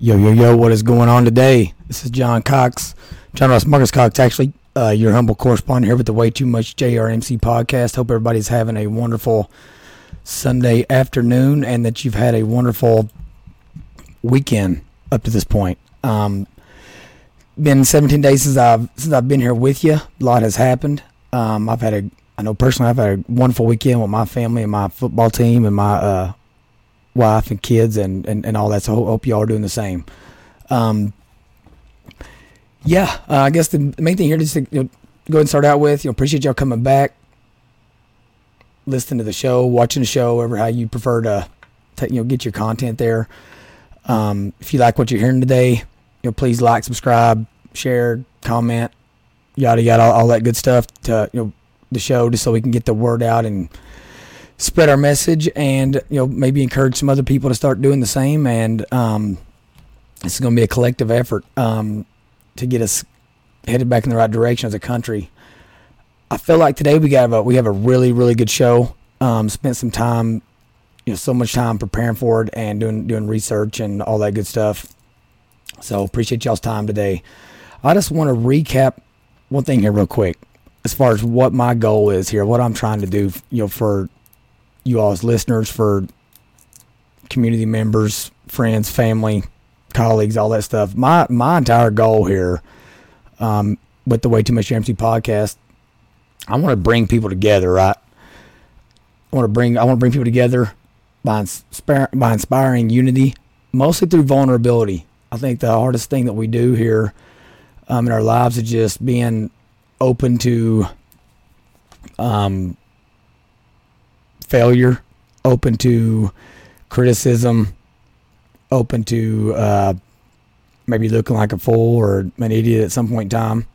Yo, what is going on today? This is John Ross Marcus Cox, actually your humble correspondent here with the Way Too Much JRMC podcast. Hope everybody's having a wonderful Sunday afternoon and that you've had a wonderful weekend up to this point. Been 17 days since I've been here with you. A lot has happened. I've had a wonderful weekend with my family and my football team and my wife and kids and all that, so I hope y'all are doing the same. I guess the main thing here, just to go ahead and start out with, appreciate y'all coming back, listening to the show, watching the show, however how you prefer to get your content there. If you like what you're hearing today, please like, subscribe, share, comment, yada yada, all that good stuff to the show, just so we can get the word out and spread our message, and maybe encourage some other people to start doing the same. And this is going to be a collective effort to get us headed back in the right direction as a country. I feel like today we have a really, really good show. Spent some time, so much time preparing for it and doing research and all that good stuff. So appreciate y'all's time today. I just want to recap one thing here real quick as far as what my goal is here, what I'm trying to do, for you all as listeners, for community members, friends, family, colleagues, all that stuff. My entire goal here with the Way Too Much JRMC podcast, I want to bring people together, right? I want to bring people together by inspiring unity, mostly through vulnerability. I think the hardest thing that we do here in our lives is just being open to failure, open to criticism, open to maybe looking like a fool or an idiot at some point in time.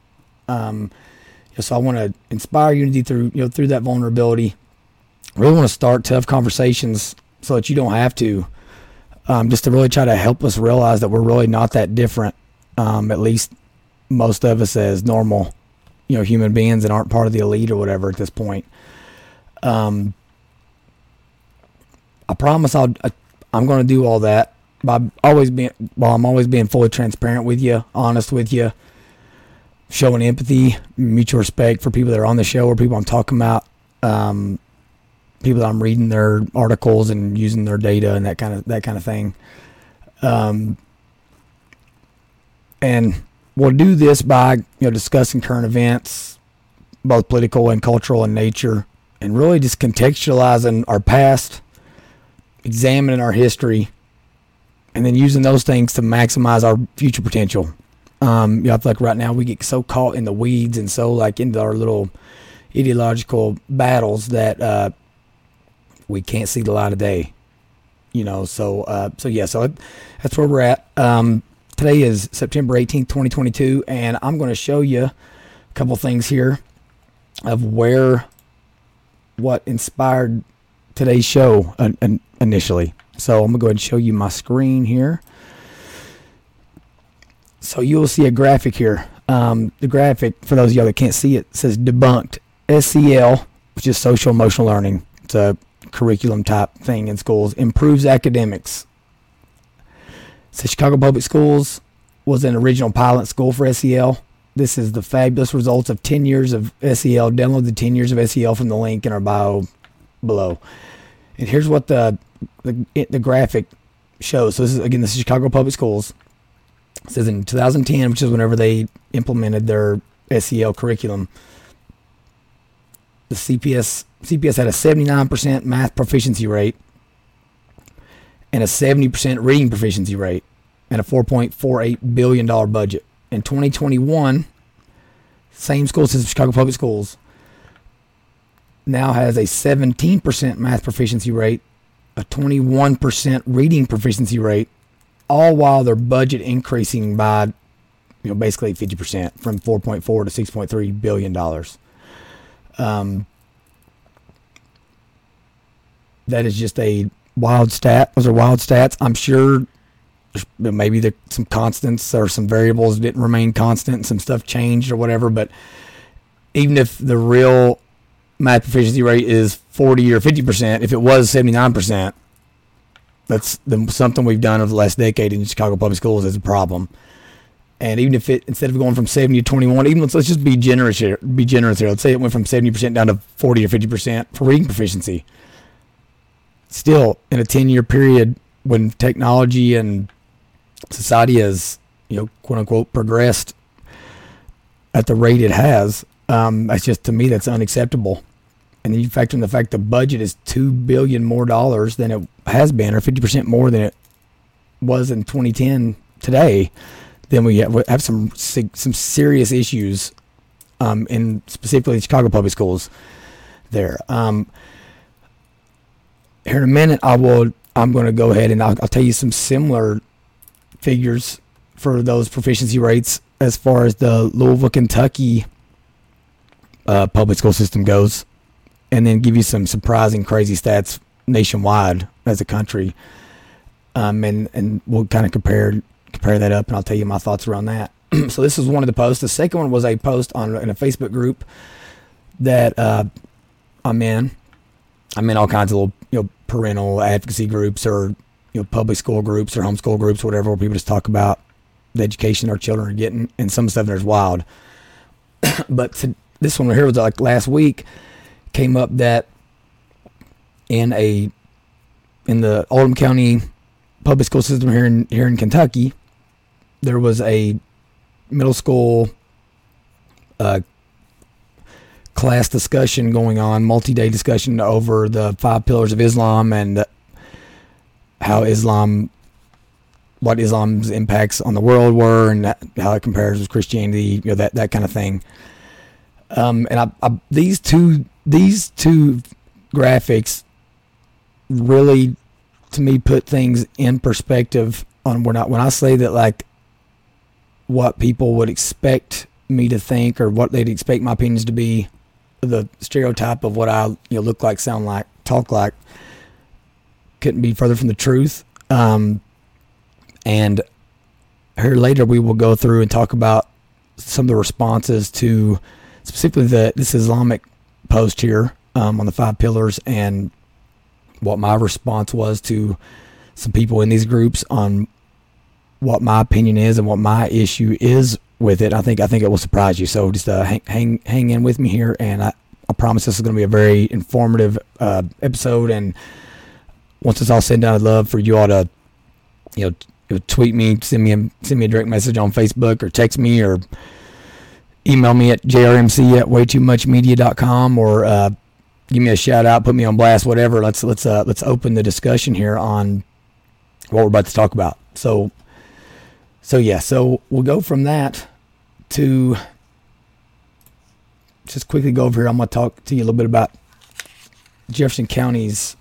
So I want to inspire unity through that vulnerability. I really want to start tough conversations so that you don't have to, just to really try to help us realize that we're really not that different, at least most of us as normal human beings that aren't part of the elite or whatever at this point. I promise I'm going to do all that I'm always being fully transparent with you, honest with you, showing empathy, mutual respect for people that are on the show or people I'm talking about, people that I'm reading their articles and using their data and that kind of thing. And we'll do this by discussing current events, both political and cultural in nature, and really just contextualizing our past, examining our history, and then using those things to maximize our future potential. I feel like right now we get so caught in the weeds and so into our little ideological battles that we can't see the light of day. So that's where we're at. Today is September 18th, 2022, and I'm going to show you a couple things here of what inspired today's show initially. So I'm going to go ahead and show you my screen here. So you'll see a graphic here. The graphic, for those of y'all that can't see it, says debunked SEL, which is social emotional learning. It's a curriculum type thing in schools. Improves academics. So Chicago Public Schools was an original pilot school for SEL. This is the fabulous results of 10 years of SEL. Download the 10 years of SEL from the link in our bio below. And here's what the graphic shows. So this is Chicago Public Schools. It says in 2010, which is whenever they implemented their SEL curriculum, the CPS had a 79% math proficiency rate and a 70% reading proficiency rate and a $4.48 billion budget. In 2021, same school system, Chicago Public Schools, now has a 17% math proficiency rate, a 21% reading proficiency rate, all while their budget increasing by, basically 50% from $4.4 to $6.3 billion. That is just a wild stat. Those are wild stats. I'm sure maybe some constants or some variables didn't remain constant and some stuff changed or whatever, but even if the real math proficiency rate is 40 or 50%, if it was 79%, That's something we've done over the last decade in Chicago Public Schools is a problem. And even if it, instead of going from 70 to 21, even let's just be generous here. Let's say it went from 70% down to 40 or 50% for reading proficiency. Still, in a 10-year period, when technology and society has, you know, quote unquote, progressed at the rate it has, that's just, to me, that's unacceptable. And then you factor in the fact the budget is $2 billion more dollars than it has been, or 50% more than it was in 2010 today. Then we have some serious issues in specifically Chicago Public Schools there. Here in a minute, I'm going to go ahead and I'll tell you some similar figures for those proficiency rates as far as the Louisville, Kentucky public school system goes, and then give you some surprising, crazy stats nationwide as a country, and we'll kind of compare that up, and I'll tell you my thoughts around that. So this is one of the posts. The second one was a post in a Facebook group that I'm in. I'm in all kinds of little, you know, parental advocacy groups, or, you know, public school groups or homeschool groups, whatever, where people just talk about the education our children are getting, and some stuff there's wild. But this one right here was like last week, came up that in the Oldham County public school system here in Kentucky, there was a middle school class discussion going on, multi-day discussion over the 5 pillars of Islam and how Islam, what Islam's impacts on the world were, and how it compares with Christianity, you know, that kind of thing. And these two graphics really, to me, put things in perspective on when I say that, like, what people would expect me to think, or what they'd expect my opinions to be, the stereotype of what I, you know, look like, sound like, talk like, couldn't be further from the truth. And here later we will go through and talk about some of the responses to specifically this Islamic post here on the 5 pillars, and what my response was to some people in these groups on what my opinion is and what my issue is with it. I think it will surprise you. So just hang in with me here, and I promise this is going to be a very informative episode. And once it's all said and done, I'd love for you all to, you know, tweet me, send me a direct message on Facebook, or text me, or email me at jrmc@waytoomuchmedia.com, or give me a shout out, put me on blast, whatever. Let's open the discussion here on what we're about to talk about. So we'll go from that to just quickly go over here. I'm going to talk to you a little bit about Jefferson County's,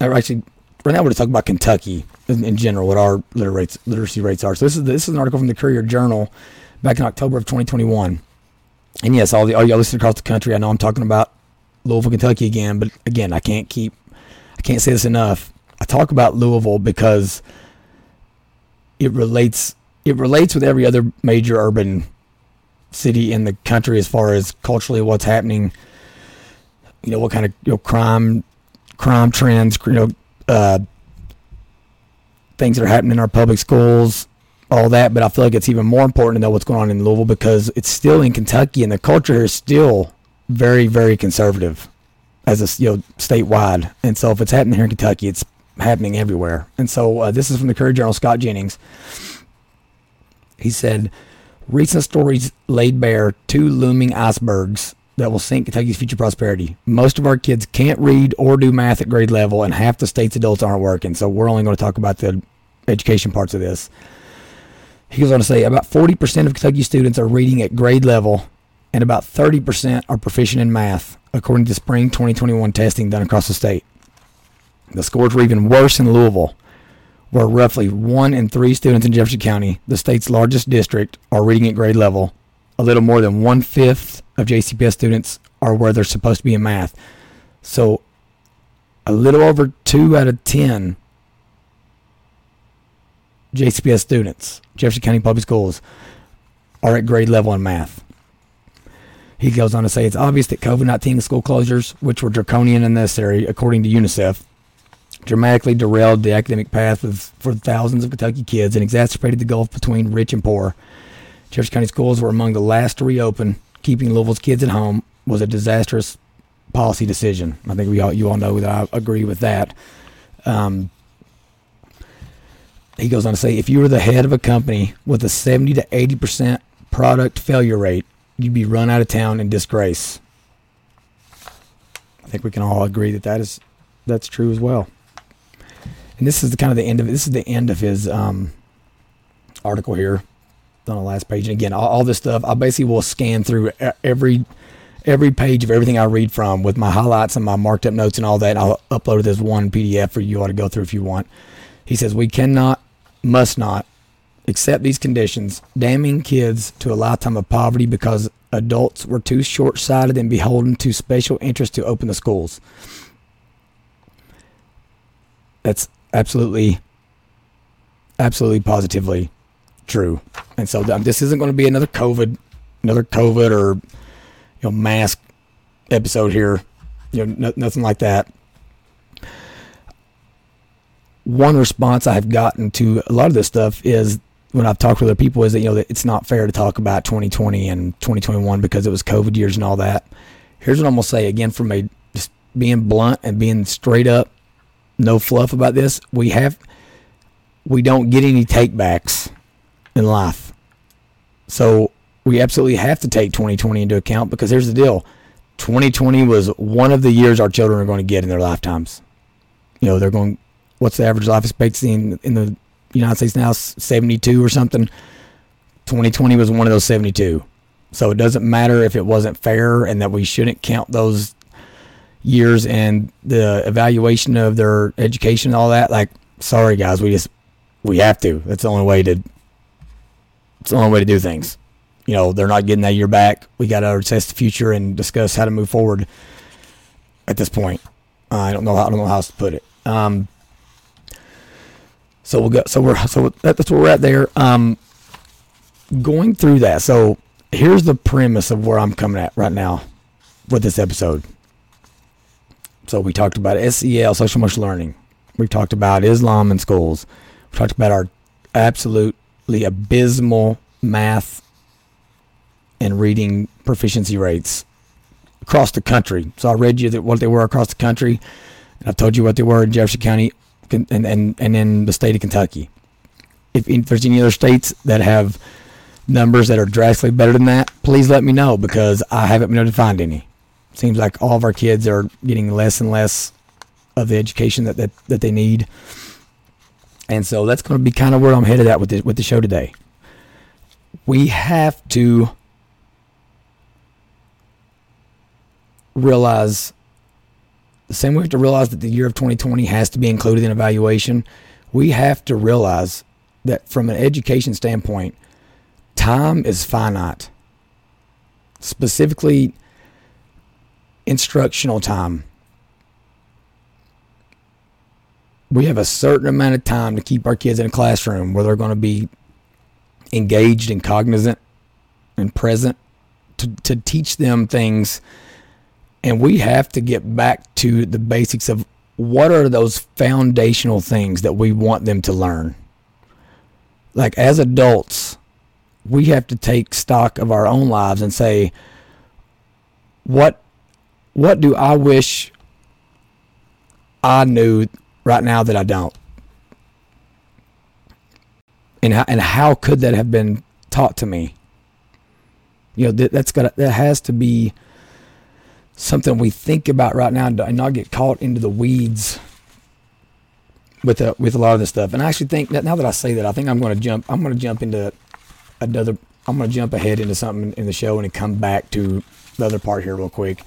or actually right now we're going to talk about Kentucky in general, what our literacy rates are. So this is an article from the Courier Journal back in October of 2021. And yes, all y'all listening across the country, I know I'm talking about Louisville, Kentucky again, but again, I can't say this enough. I talk about Louisville because it relates with every other major urban city in the country as far as culturally what's happening, you know, what kind of, you know, crime trends, you know, things that are happening in our public schools, all that. But I feel like it's even more important to know what's going on in Louisville because it's still in Kentucky, and the culture here is still very, very conservative as a, you know, statewide. And so if it's happening here in Kentucky, it's happening everywhere. And so this is from the Courier Journal, Scott Jennings. He said, recent stories laid bare 2 looming icebergs that will sink Kentucky's future prosperity. Most of our kids can't read or do math at grade level, and half the state's adults aren't working. So we're only going to talk about the education parts of this. He goes on to say, about 40% of Kentucky students are reading at grade level, and about 30% are proficient in math, according to spring 2021 testing done across the state. The scores were even worse in Louisville, where roughly 1 in 3 students in Jefferson County, the state's largest district, are reading at grade level. A little more than 1/5 of JCPS students are where they're supposed to be in math. So a little over 2 out of 10 JCPS students, Jefferson County Public Schools, are at grade level in math. He goes on to say it's obvious that COVID-19 school closures, which were draconian and necessary, according to UNICEF, dramatically derailed the academic path for thousands of Kentucky kids and exacerbated the gulf between rich and poor. Jefferson County schools were among the last to reopen. Keeping Louisville's kids at home was a disastrous policy decision. I think you all know that I agree with that. He goes on to say, if you were the head of a company with a 70 to 80% product failure rate, you'd be run out of town in disgrace. I think we can all agree that's true as well. And this is the end of his article here on the last page. And again, all this stuff, I basically will scan through every page of everything I read from with my highlights and my marked up notes and all that. I'll upload it as one PDF for you all to go through if you want. He says, we cannot, must not accept these conditions, damning kids to a lifetime of poverty because adults were too short-sighted and beholden to special interests to open the schools. That's absolutely, absolutely positively true. And so this isn't going to be another COVID or, mask episode here, nothing like that. One response I've gotten to a lot of this stuff is when I've talked with other people is that, that it's not fair to talk about 2020 and 2021 because it was COVID years and all that. Here's what I'm going to say again, just being blunt and being straight up, no fluff about this. We don't get any take backs in life. So we absolutely have to take 2020 into account because here's the deal. 2020 was one of the years our children are going to get in their lifetimes. They're going, what's the average life expectancy in the United States now? 72 or something. 2020 was one of those 72. So it doesn't matter if it wasn't fair and that we shouldn't count those years and the evaluation of their education and all that. Like, sorry guys, we have to. That's the only way to. It's the only way to do things. They're not getting that year back. We got to assess the future and discuss how to move forward. At this point, I don't know how else to put it. So we'll go. So that's where we're at there. Going through that. So here's the premise of where I'm coming at right now with this episode. So we talked about SEL, social emotional learning. We've talked about Islam in schools. We've talked about our absolutely abysmal math and reading proficiency rates across the country. So I read you what they were across the country, and I told you what they were in Jefferson County. And in the state of Kentucky. If there's any other states that have numbers that are drastically better than that, please let me know because I haven't been able to find any. Seems like all of our kids are getting less and less of the education that they need. And so that's going to be kind of where I'm headed at with the show today. We have to realize the same way we have to realize that the year of 2020 has to be included in evaluation, we have to realize that from an education standpoint, time is finite. Specifically, instructional time. We have a certain amount of time to keep our kids in a classroom where they're going to be engaged and cognizant and present to teach them things. And we have to get back to the basics of what are those foundational things that we want them to learn. Like as adults, we have to take stock of our own lives and say, what do I wish I knew right now that I don't? And how could that have been taught to me? That has to be something we think about right now and not get caught into the weeds with a lot of this stuff. And I actually think that now that I say that, I think I'm going to jump ahead into something in the show and come back to the other part here real quick.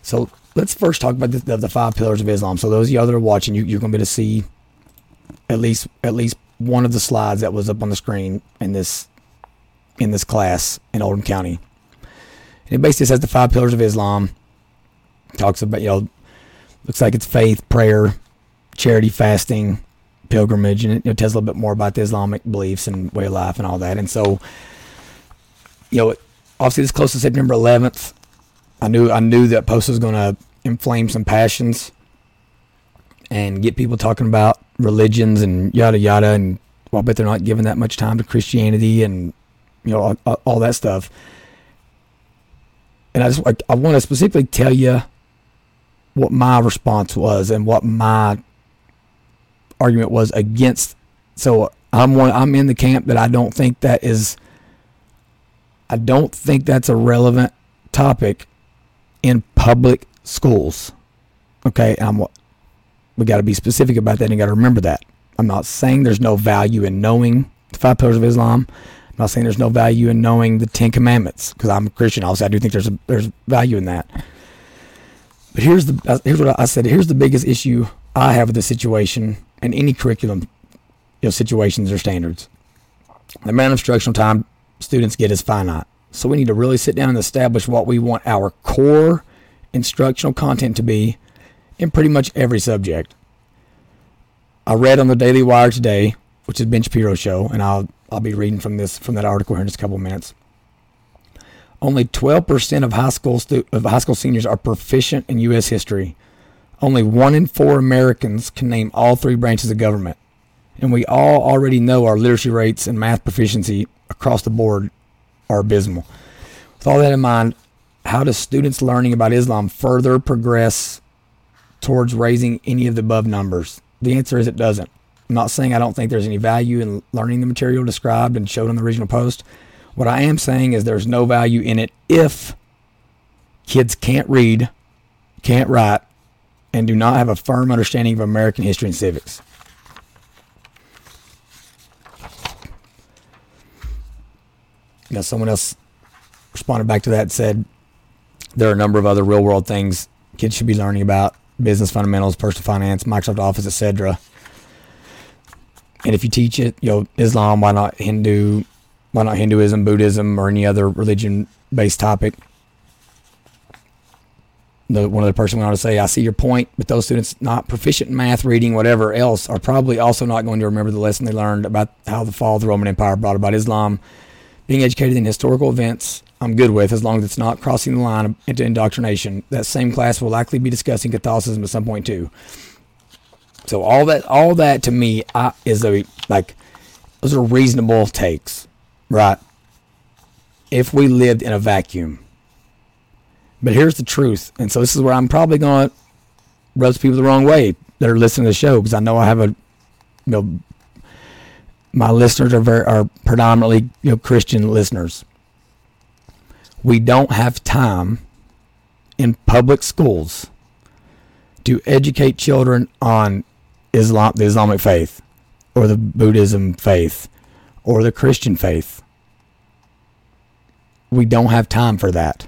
So let's first talk about the 5 pillars of Islam. So those of y'all that are watching, you're going to be able to see at least one of the slides that was up on the screen in this class in Oldham County. And it basically says the 5 pillars of Islam. Talks about, looks like it's faith, prayer, charity, fasting, pilgrimage, and it tells a little bit more about the Islamic beliefs and way of life and all that. And so, obviously this close to September 11th, I knew that post was going to inflame some passions, and get people talking about religions and yada yada, and well, I bet they're not giving that much time to Christianity and, you know, all that stuff. And I want to specifically tell you what my response was and what my argument was against. So I'm in the camp that I don't think that's a relevant topic in public schools. Okay, we got to be specific about that, and you got to remember that. I'm not saying there's no value in knowing the 5 pillars of Islam. I'm not saying there's no value in knowing the 10 Commandments, because I'm a Christian. Obviously, I do think there's value in that. But here's what I said. Here's the biggest issue I have with the situation in any curriculum, you know, situations or standards. The amount of instructional time students get is finite. So we need to really sit down and establish what we want our core instructional content to be in pretty much every subject. I read on the Daily Wire today, which is Ben Shapiro's show, and I'll be reading from that article here in just a couple of minutes. Only 12% of high school seniors are proficient in U.S. history. Only 1 in 4 Americans can name all 3 branches of government. And we all already know our literacy rates and math proficiency across the board are abysmal. With all that in mind, how does students learning about Islam further progress towards raising any of the above numbers? The answer is it doesn't. I'm not saying I don't think there's any value in learning the material described and showed on the original post. What I am saying is there's no value in it if kids can't read, can't write, and do not have a firm understanding of American history and civics. Now, someone else responded back to that and said there are a number of other real-world things kids should be learning about: business fundamentals, personal finance, Microsoft Office, etc. And if you teach it, you know, Islam, why not Hinduism, Buddhism, or any other religion-based topic? One other person went on to say, I see your point, but those students not proficient in math, reading, whatever else, are probably also not going to remember the lesson they learned about how the fall of the Roman Empire brought about Islam. Being educated in historical events, I'm good with, as long as it's not crossing the line into indoctrination. That same class will likely be discussing Catholicism at some point too. So all that to me those are reasonable takes, right? If we lived in a vacuum. But here's the truth, and so this is where I'm probably going to rub people the wrong way that are listening to the show, because I know I have my listeners are predominantly, you know, Christian listeners. We don't have time in public schools to educate children on Islam, the Islamic faith, or the Buddhism faith, or the Christian faith. We don't have time for that.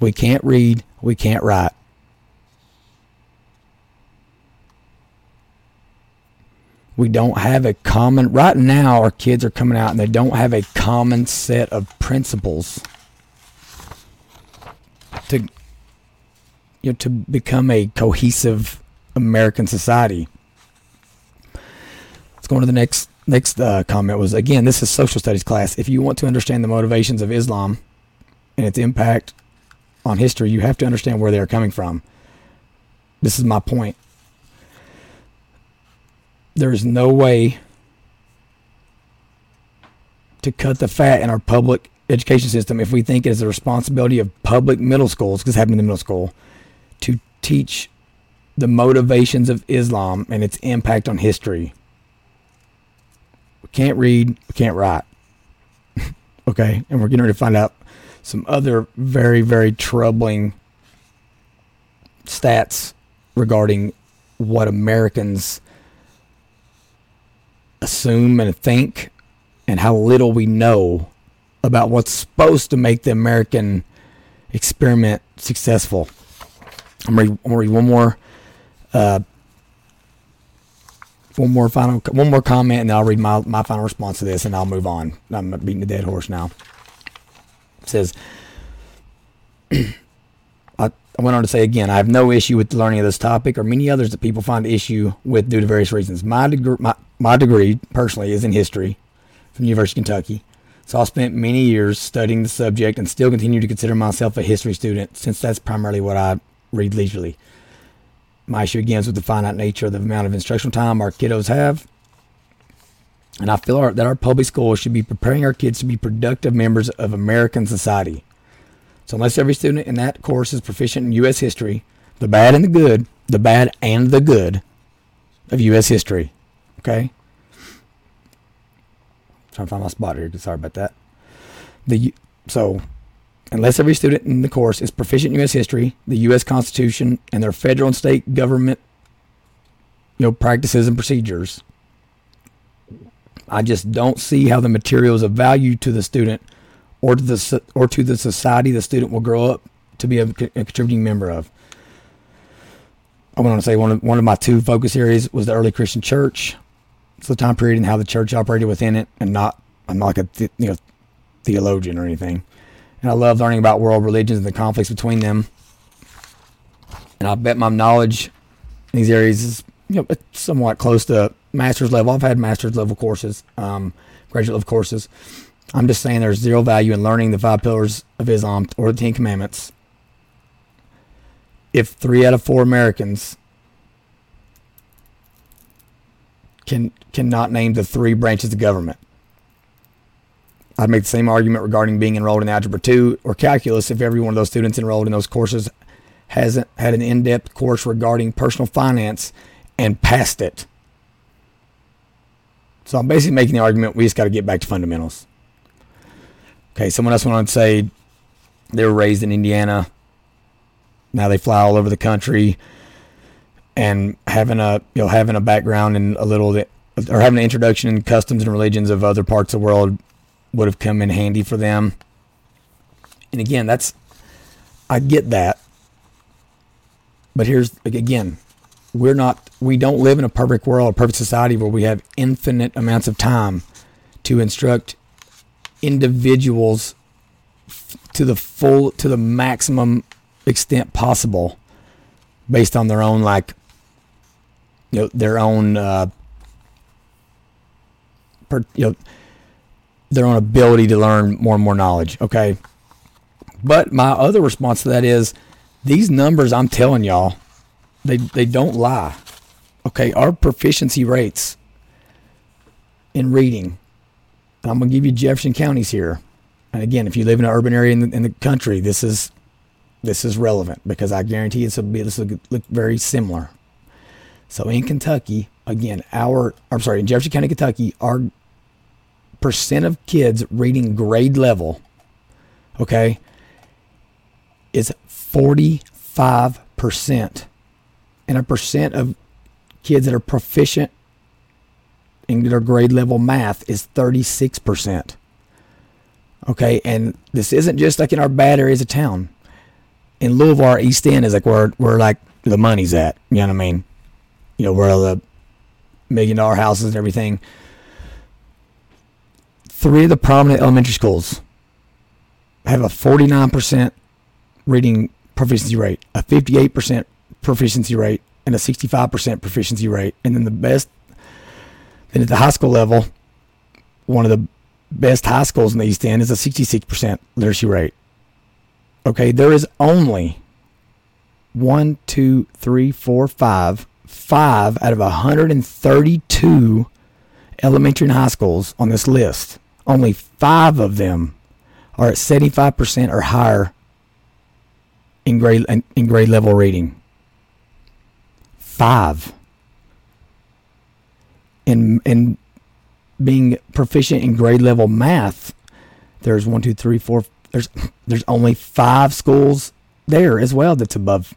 We can't read, we can't write. We don't have a common... Right now, our kids are coming out and they don't have a common set of principles to, you know, to become a cohesive American society. Let's go on to the next comment was, again, this is social studies class. If you want to understand the motivations of Islam and its impact on history, you have to understand where they are coming from. This is my point. There is no way to cut the fat in our public education system if we think it is the responsibility of public middle schools, because it's happening in middle school, to teach the motivations of Islam and its impact on history. We can't read, we can't write. Okay, and we're getting ready to find out some other very, very troubling stats regarding what Americans assume and think, and how little we know about what's supposed to make the American experiment successful. I'm gonna read one more comment, and then I'll read my final response to this, and I'll move on. I'm beating a dead horse now. It says, I went on to say again, I have no issue with the learning of this topic or many others that people find issue with due to various reasons. My degree, personally, is in history from the University of Kentucky. So I spent many years studying the subject and still continue to consider myself a history student, since that's primarily what I read leisurely. My issue again is with the finite nature of the amount of instructional time our kiddos have. And I feel that our public schools should be preparing our kids to be productive members of American society. So unless every student in that course is proficient in U.S. history, the bad and the good of U.S. history, okay? I'm trying to find my spot here. Sorry about that. Unless every student in the course is proficient in U.S. history, the U.S. Constitution, and their federal and state government, practices and procedures, I just don't see how the material is of value to the student or to the society the student will grow up to be a contributing member of. I want to say one of my two focus areas was the early Christian church. It's the time period and how the church operated within it, and I'm not like a theologian or anything. And I love learning about world religions and the conflicts between them. And I bet my knowledge in these areas is it's somewhat close to master's level. I've had master's level courses, graduate level courses. I'm just saying there's zero value in learning the 5 pillars of Islam or the 10 Commandments if 3 out of 4 Americans cannot name the 3 branches of government. I'd make the same argument regarding being enrolled in Algebra 2 or Calculus if every one of those students enrolled in those courses hasn't had an in-depth course regarding personal finance and passed it. So I'm basically making the argument we just got to get back to fundamentals. Okay, someone else went on to say they were raised in Indiana. Now they fly all over the country, and having a background in a little bit, or having an introduction in customs and religions of other parts of the world would have come in handy for them. And again, I get that. But we don't live in a perfect world, a perfect society where we have infinite amounts of time to instruct individuals to the maximum extent possible based on their own their own ability to learn more and more knowledge, okay? But my other response to that is these numbers I'm telling y'all, they don't lie, okay? Our proficiency rates in reading, and I'm going to give you Jefferson counties here. And again, if you live in an urban area in the country, this is relevant because I guarantee this will look very similar. So in Kentucky, again, in Jefferson County, Kentucky, our percent of kids reading grade level, okay, is 45%. And a percent of kids that are proficient in their grade level math is 36%. Okay, and this isn't just like in our bad areas of town. In Louisville, our East End is like where like the money's at. You know what I mean? Where the $1 million houses and everything. 3 of the prominent elementary schools have a 49% reading proficiency rate, a 58% proficiency rate, and a 65% proficiency rate. And then then at the high school level, one of the best high schools in the East End is a 66% literacy rate. Okay, there is only 5 out of 132 elementary and high schools on this list. Only 5 of them are at 75% or higher in grade level reading. 5. In being proficient in grade level math, there's 1, 2, 3, 4. There's only 5 schools there as well that's above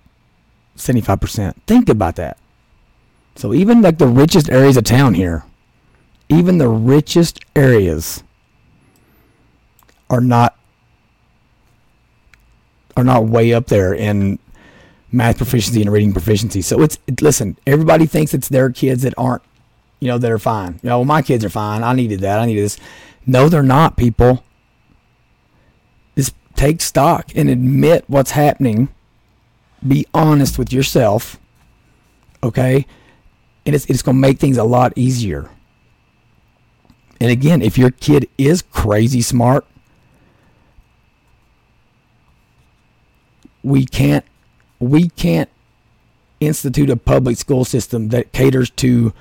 75%. Think about that. So even like the richest areas of town here, even the richest areas are not way up there in math proficiency and reading proficiency. So listen, everybody thinks it's their kids that aren't, that are fine. Well, my kids are fine. I needed that. I needed this. No, they're not, people. Take stock and admit what's happening. Be honest with yourself, okay? And it's going to make things a lot easier. And again, if your kid is crazy smart, we can't institute a public school system that caters to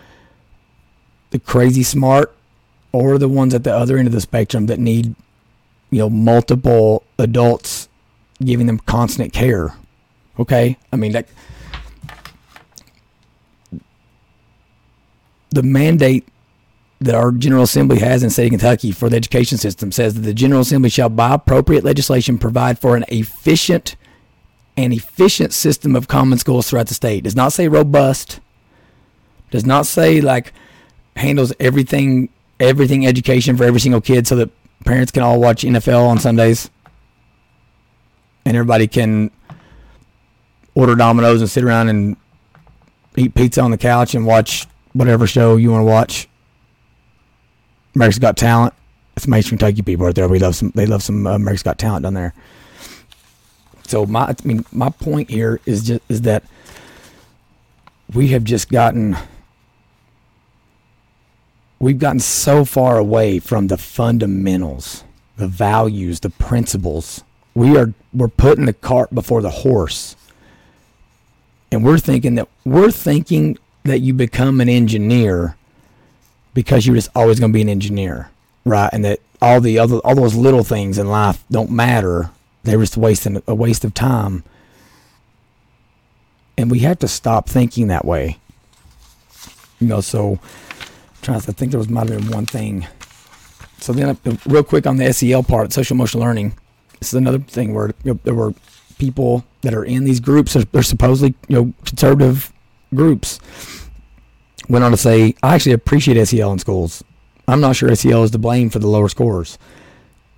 the crazy smart or the ones at the other end of the spectrum that need, you know, multiple adults giving them constant care. Okay? I mean, that the mandate that our General Assembly has in the state of Kentucky for the education system says that the General Assembly shall by appropriate legislation provide for an efficient system of common schools throughout the state. Does not say robust. Does not say like handles everything education for every single kid so that parents can all watch NFL on Sundays and everybody can order Domino's and sit around and eat pizza on the couch and watch whatever show you want to watch. America's Got Talent. It's amazing Kentucky people right there. They love some America's Got Talent down there. So my point here is that we have just gotten so far away from the fundamentals, the values, the principles. We're putting the cart before the horse. And we're thinking that you become an engineer because you're just always going to be an engineer, right? And that all those little things in life don't matter. They're just a waste of time. And we have to stop thinking that way. You know, so I think there might have been one thing. So then real quick on the SEL part, social emotional learning. This is another thing where there were people that are in these groups, they're supposedly, you know, conservative groups, went on to say, I actually appreciate SEL in schools. I'm not sure SEL is to blame for the lower scores.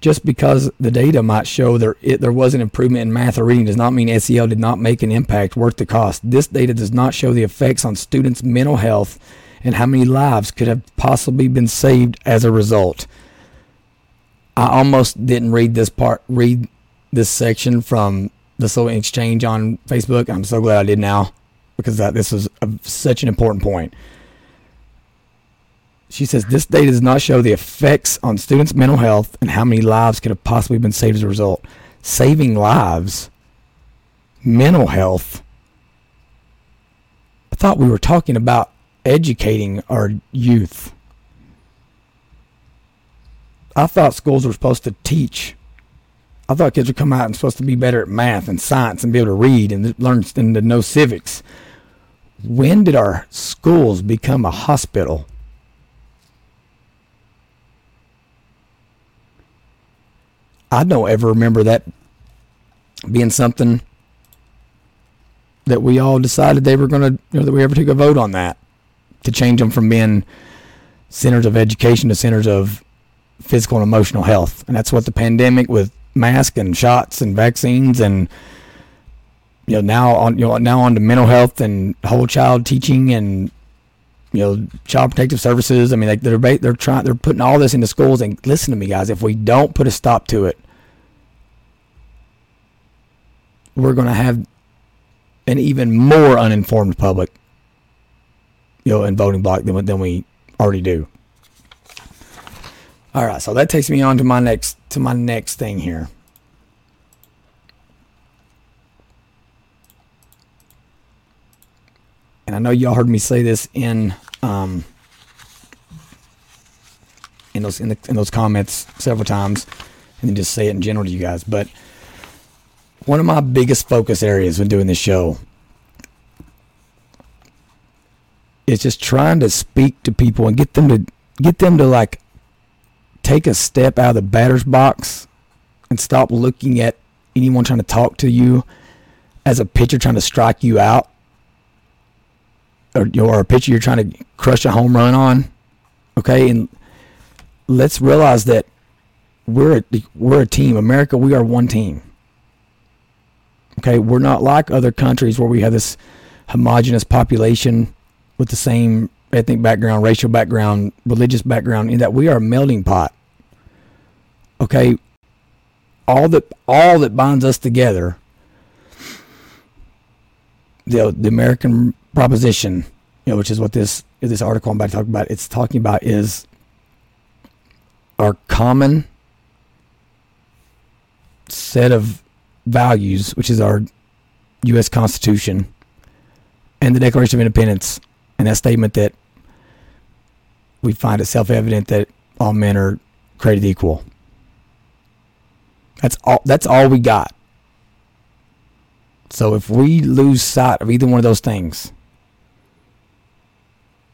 Just because the data might show there was an improvement in math or reading does not mean SEL did not make an impact worth the cost. This data does not show the effects on students' mental health and how many lives could have possibly been saved as a result. I almost didn't read this section from this little exchange on Facebook. I'm so glad I did now, because this is such an important point. She says, this data does not show the effects on students' mental health and how many lives could have possibly been saved as a result. Saving lives, mental health. I thought we were talking about educating our youth. I thought schools were supposed to teach. I thought kids would come out and supposed to be better at math and science and be able to read and learn and to know civics. When did our schools become a hospital? I don't ever remember that being something that we all decided they were going to, you know, that we ever took a vote on that, to change them from being centers of education to centers of physical and emotional health. And that's what the pandemic with masks and shots and vaccines and, you know, now on to mental health and whole child teaching and, you know, child protective services. I mean, like they're putting all this into schools. And listen to me, guys, if we don't put a stop to it, we're going to have an even more uninformed public, you know, and voting block than we already do. All right, so that takes me on to my next thing here. And I know y'all heard me say this in those comments several times, and then just say it in general to you guys. But one of my biggest focus areas when doing this show is just trying to speak to people and get them to like take a step out of the batter's box and stop looking at anyone trying to talk to you as a pitcher trying to strike you out, or a pitcher you're trying to crush a home run on, okay? And let's realize that we're a team. America, we are one team, okay? We're not like other countries where we have this homogenous population with the same ethnic background, racial background, religious background, in that we are a melting pot, okay? All that binds us together, the American proposition, you know, which is what this article I'm about to talk about, it's talking about, is our common set of values, which is our U.S. Constitution, and the Declaration of Independence and that statement that we find it self-evident that all men are created equal. That's all we got. So if we lose sight of either one of those things,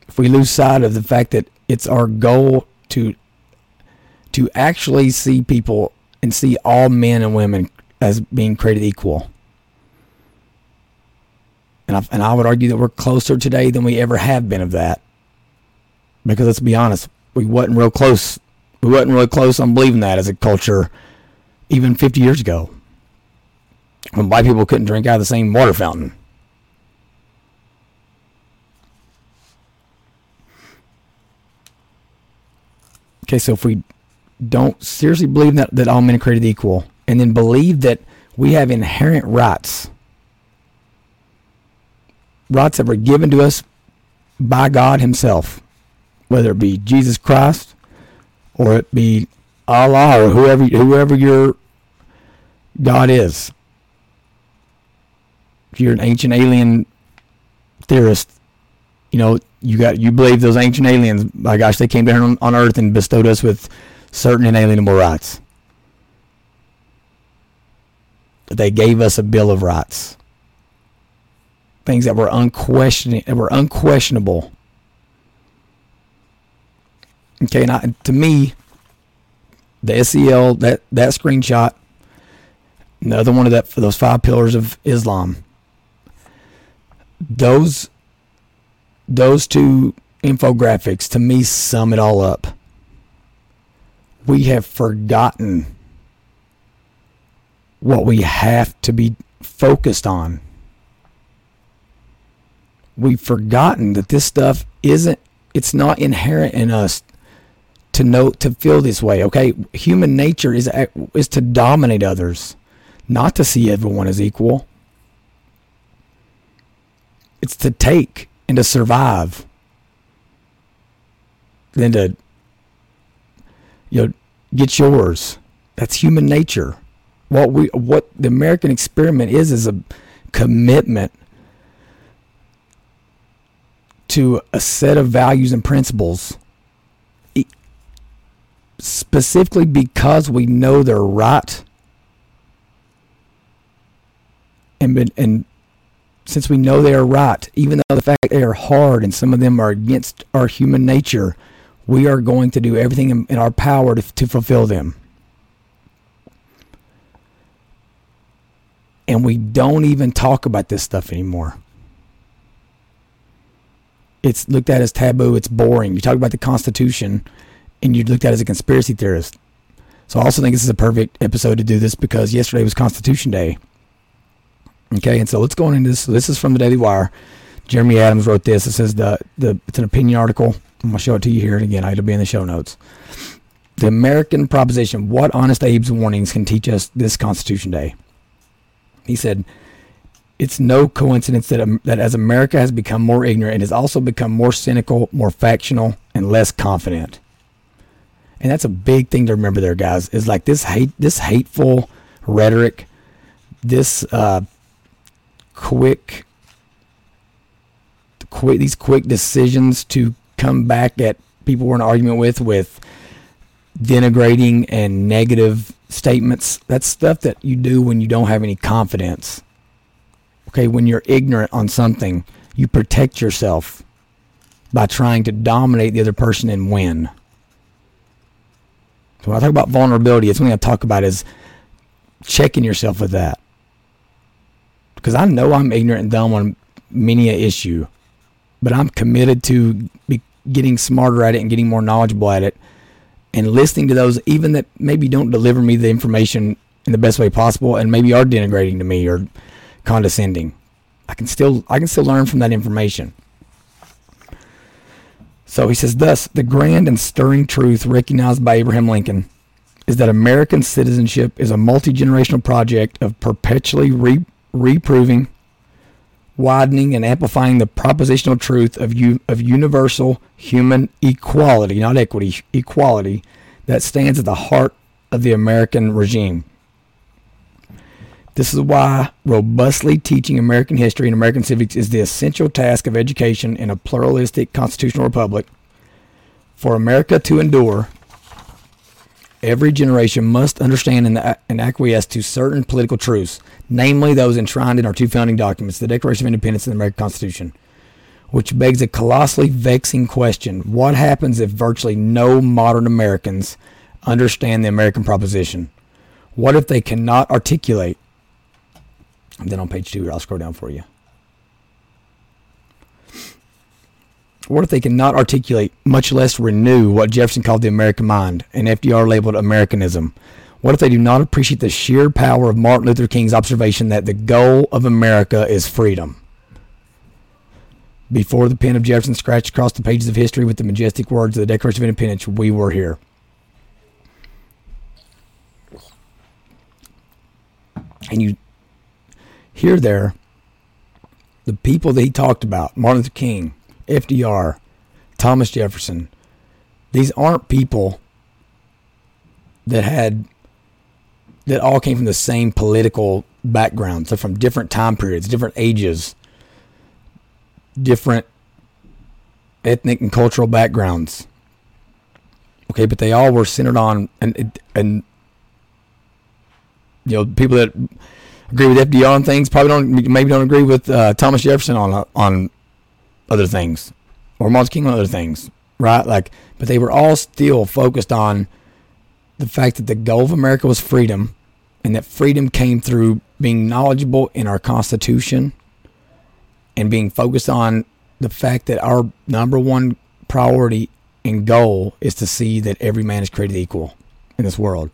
if we lose sight of the fact that it's our goal to actually see people and see all men and women as being created equal, and I would argue that we're closer today than we ever have been of that, because let's be honest, we wasn't real close on believing that as a culture even 50 years ago, when white people couldn't drink out of the same water fountain. Okay, so if we don't seriously believe that all men are created equal, and then believe that we have inherent rights that were given to us by God himself, whether it be Jesus Christ or it be Allah or whoever your God is. If you're an ancient alien theorist, you believe those ancient aliens, by gosh, they came down on Earth and bestowed us with certain inalienable rights. They gave us a Bill of Rights. Things that were unquestionable. Okay, and to me, the SEL, that screenshot, another one of that for those 5 pillars of Islam. Those two infographics, to me, sum it all up. We have forgotten what we have to be focused on. We've forgotten that this stuff it's not inherent in us to feel this way. Okay, human nature is to dominate others, not to see everyone as equal. It's to take and to survive, then to get yours. That's human nature. What the American experiment is a commitment to a set of values and principles, specifically because we know they're right, and since we know they are right, even though the fact they are hard and some of them are against our human nature, we are going to do everything in our power to fulfill them. And we don't even talk about this stuff anymore. It's looked at as taboo. It's boring. You talk about the Constitution, and you're looked at as a conspiracy theorist. So I also think this is a perfect episode to do this, because yesterday was Constitution Day. Okay, and so let's go into this. So this is from the Daily Wire. Jeremy Adams wrote this. It says it's an opinion article. I'm going to show it to you here, and again, it'll be in the show notes. The American Proposition: What Honest Abe's Warnings Can Teach Us This Constitution Day. He said, "It's no coincidence that as America has become more ignorant, it has also become more cynical, more factional, and less confident." And that's a big thing to remember there, guys. Is like this hateful rhetoric, this quick decisions to come back at people we're in an argument with denigrating and negative statements. That's stuff that you do when you don't have any confidence. Okay, when you're ignorant on something, you protect yourself by trying to dominate the other person and win. So when I talk about vulnerability, it's something I talk about is checking yourself with that. Because I know I'm ignorant and dumb on many an issue, but I'm committed to getting smarter at it and getting more knowledgeable at it, and listening to those even that maybe don't deliver me the information in the best way possible, and maybe are denigrating to me or condescending. I can still learn from that information. So he says, "Thus, the grand and stirring truth recognized by Abraham Lincoln is that American citizenship is a multi-generational project of perpetually reproving, widening, and amplifying the propositional truth of universal human equality, not equity, equality, that stands at the heart of the American regime. This is why robustly teaching American history and American civics is the essential task of education in a pluralistic constitutional republic. For America to endure, every generation must understand and acquiesce to certain political truths, namely those enshrined in our two founding documents, the Declaration of Independence and the American Constitution, which begs a colossally vexing question. What happens if virtually no modern Americans understand the American proposition? What if they cannot articulate? And then on page 2, I'll scroll down for you. What if they cannot articulate, much less renew, what Jefferson called the American mind and FDR labeled Americanism? What if they do not appreciate the sheer power of Martin Luther King's observation that the goal of America is freedom? Before the pen of Jefferson scratched across the pages of history with the majestic words of the Declaration of Independence, we were here. And you hear there the people that he talked about, Martin Luther King, FDR, Thomas Jefferson. These aren't people that all came from the same political backgrounds. They're from different time periods, different ages, different ethnic and cultural backgrounds. Okay, but they all were centered on and you know, people that agree with FDR on things probably don't agree with Thomas Jefferson on other things, or Martin Luther King on other things, right? Like, but they were all still focused on the fact that the goal of America was freedom, and that freedom came through being knowledgeable in our Constitution and being focused on the fact that our number one priority and goal is to see that every man is created equal in this world.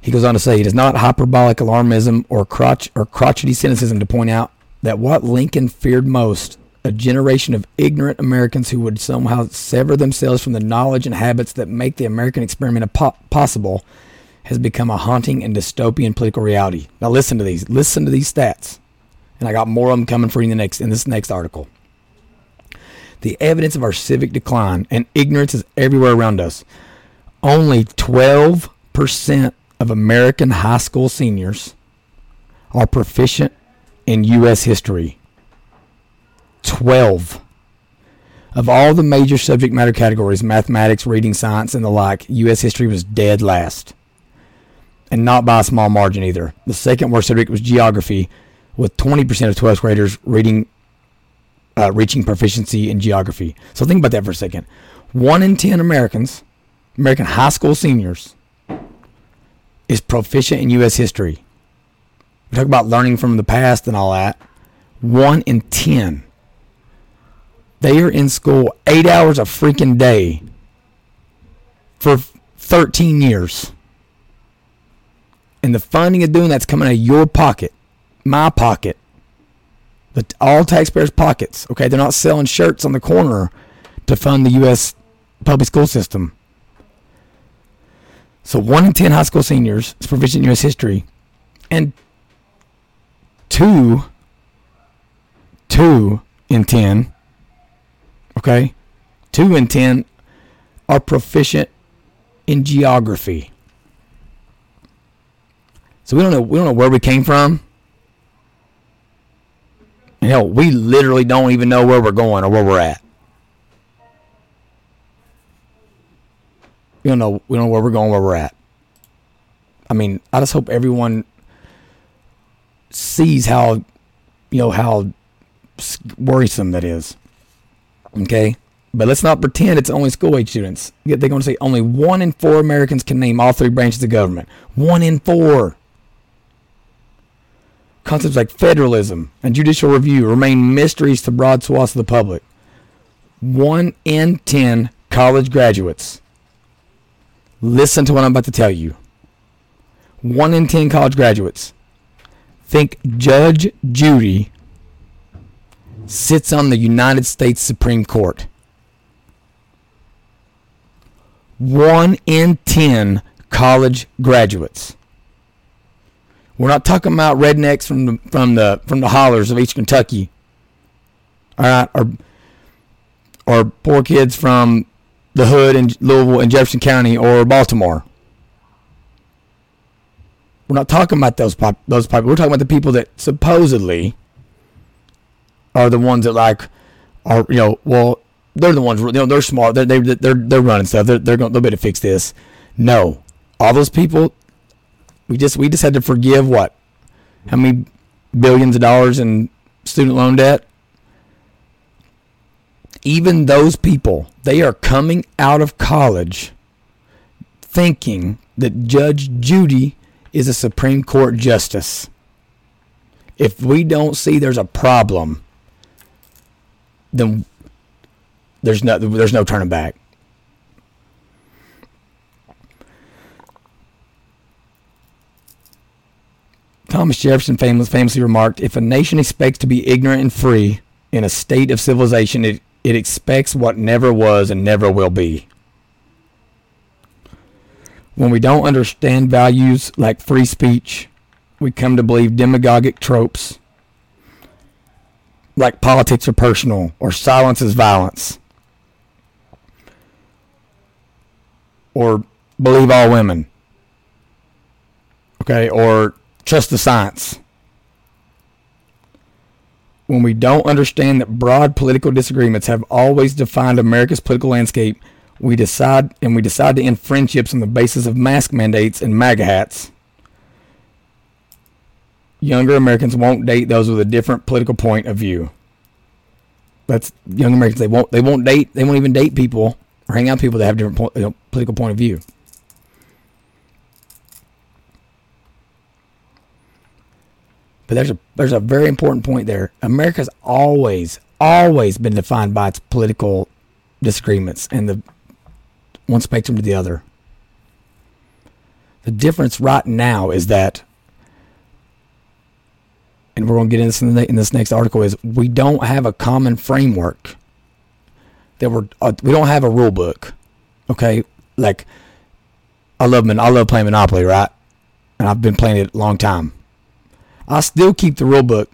He goes on to say, it is not hyperbolic alarmism or crotchety cynicism to point out that what Lincoln feared most, a generation of ignorant Americans who would somehow sever themselves from the knowledge and habits that make the American experiment possible, has become a haunting and dystopian political reality. Now listen to these. Listen to these stats. And I got more of them coming for you in this next article. The evidence of our civic decline and ignorance is everywhere around us. Only 12% of American high school seniors are proficient in U.S. history. 12. Of all the major subject matter categories, mathematics, reading, science, and the like, U.S. history was dead last. And not by a small margin either. The second worst subject was geography, with 20% of 12th graders reaching proficiency in geography. So think about that for a second. 1 in 10 American high school seniors, is proficient in U.S. history. We talk about learning from the past and all that. 1 in 10. They are in school 8 hours a freaking day for 13 years. And the funding of doing that's coming out of your pocket, my pocket, all taxpayers' pockets. Okay, they're not selling shirts on the corner to fund the U.S. public school system. So 1 in 10 high school seniors is proficient in U.S. history. And 2 in 10, okay, 2 in 10 are proficient in geography. So we don't know where we came from. And hell, we literally don't even know where we're going or where we're at. We don't know where we're going, where we're at. I mean, I just hope everyone sees how worrisome that is. Okay? But let's not pretend it's only school-age students. They're going to say only 1 in 4 Americans can name all 3 branches of government. 1 in 4. Concepts like federalism and judicial review remain mysteries to broad swaths of the public. 1 in 10 college graduates. Listen to what I'm about to tell you. 1 in 10 college graduates think Judge Judy sits on the United States Supreme Court. 1 in 10 college graduates. We're not talking about rednecks from the hollers of East Kentucky. All right, or poor kids from the hood in Louisville and Jefferson County or Baltimore. We're not talking about those We're talking about the people that supposedly are the ones that they're the ones, they're smart. They're running stuff. They'll be able to fix this. No, all those people. We just had to forgive what? How many billions of dollars in student loan debt? Even those people, they are coming out of college thinking that Judge Judy is a Supreme Court justice. If we don't see there's a problem, then there's no turning back. Thomas Jefferson famously remarked, if a nation expects to be ignorant and free in a state of civilization, it expects what never was and never will be. When we don't understand values like free speech, we come to believe demagogic tropes like politics are personal or silence is violence, or believe all women, okay, or trust the science. When we don't understand that broad political disagreements have always defined America's political landscape, we decide to end friendships on the basis of mask mandates and MAGA hats. Younger Americans won't date those with a different political point of view. That's young Americans. They won't even date people or hang out with people that have different political point of view. But there's a very important point there. America's always been defined by its political disagreements and the one spectrum to the other. The difference right now is that, and we're going to get into this in this next article, is we don't have a common framework. We don't have a rule book. Okay, like I love playing Monopoly, right? And I've been playing it a long time. I still keep the rule book,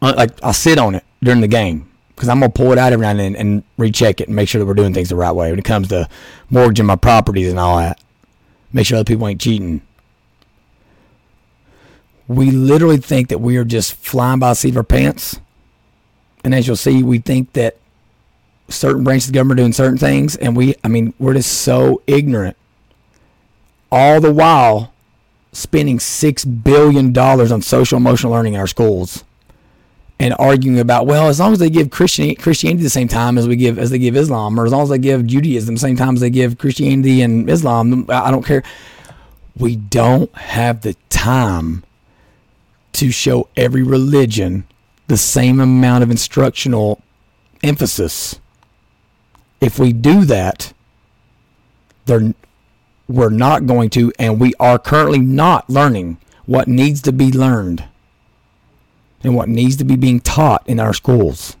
like I sit on it during the game because I'm going to pull it out every now and then and recheck it and make sure that we're doing things the right way when it comes to mortgaging my properties and all that. Make sure other people ain't cheating. We literally think that we are just flying by the seat of our pants. And as you'll see, we think that certain branches of government are doing certain things, and we're just so ignorant. All the while spending $6 billion on social emotional learning in our schools and arguing about, well, as long as they give Christianity the same time as they give Islam, or as long as they give Judaism the same time as they give Christianity and Islam, I don't care. We don't have the time to show every religion the same amount of instructional emphasis. If we do that, we're not going to, and we are currently not learning what needs to be learned and what needs to be being taught in our schools.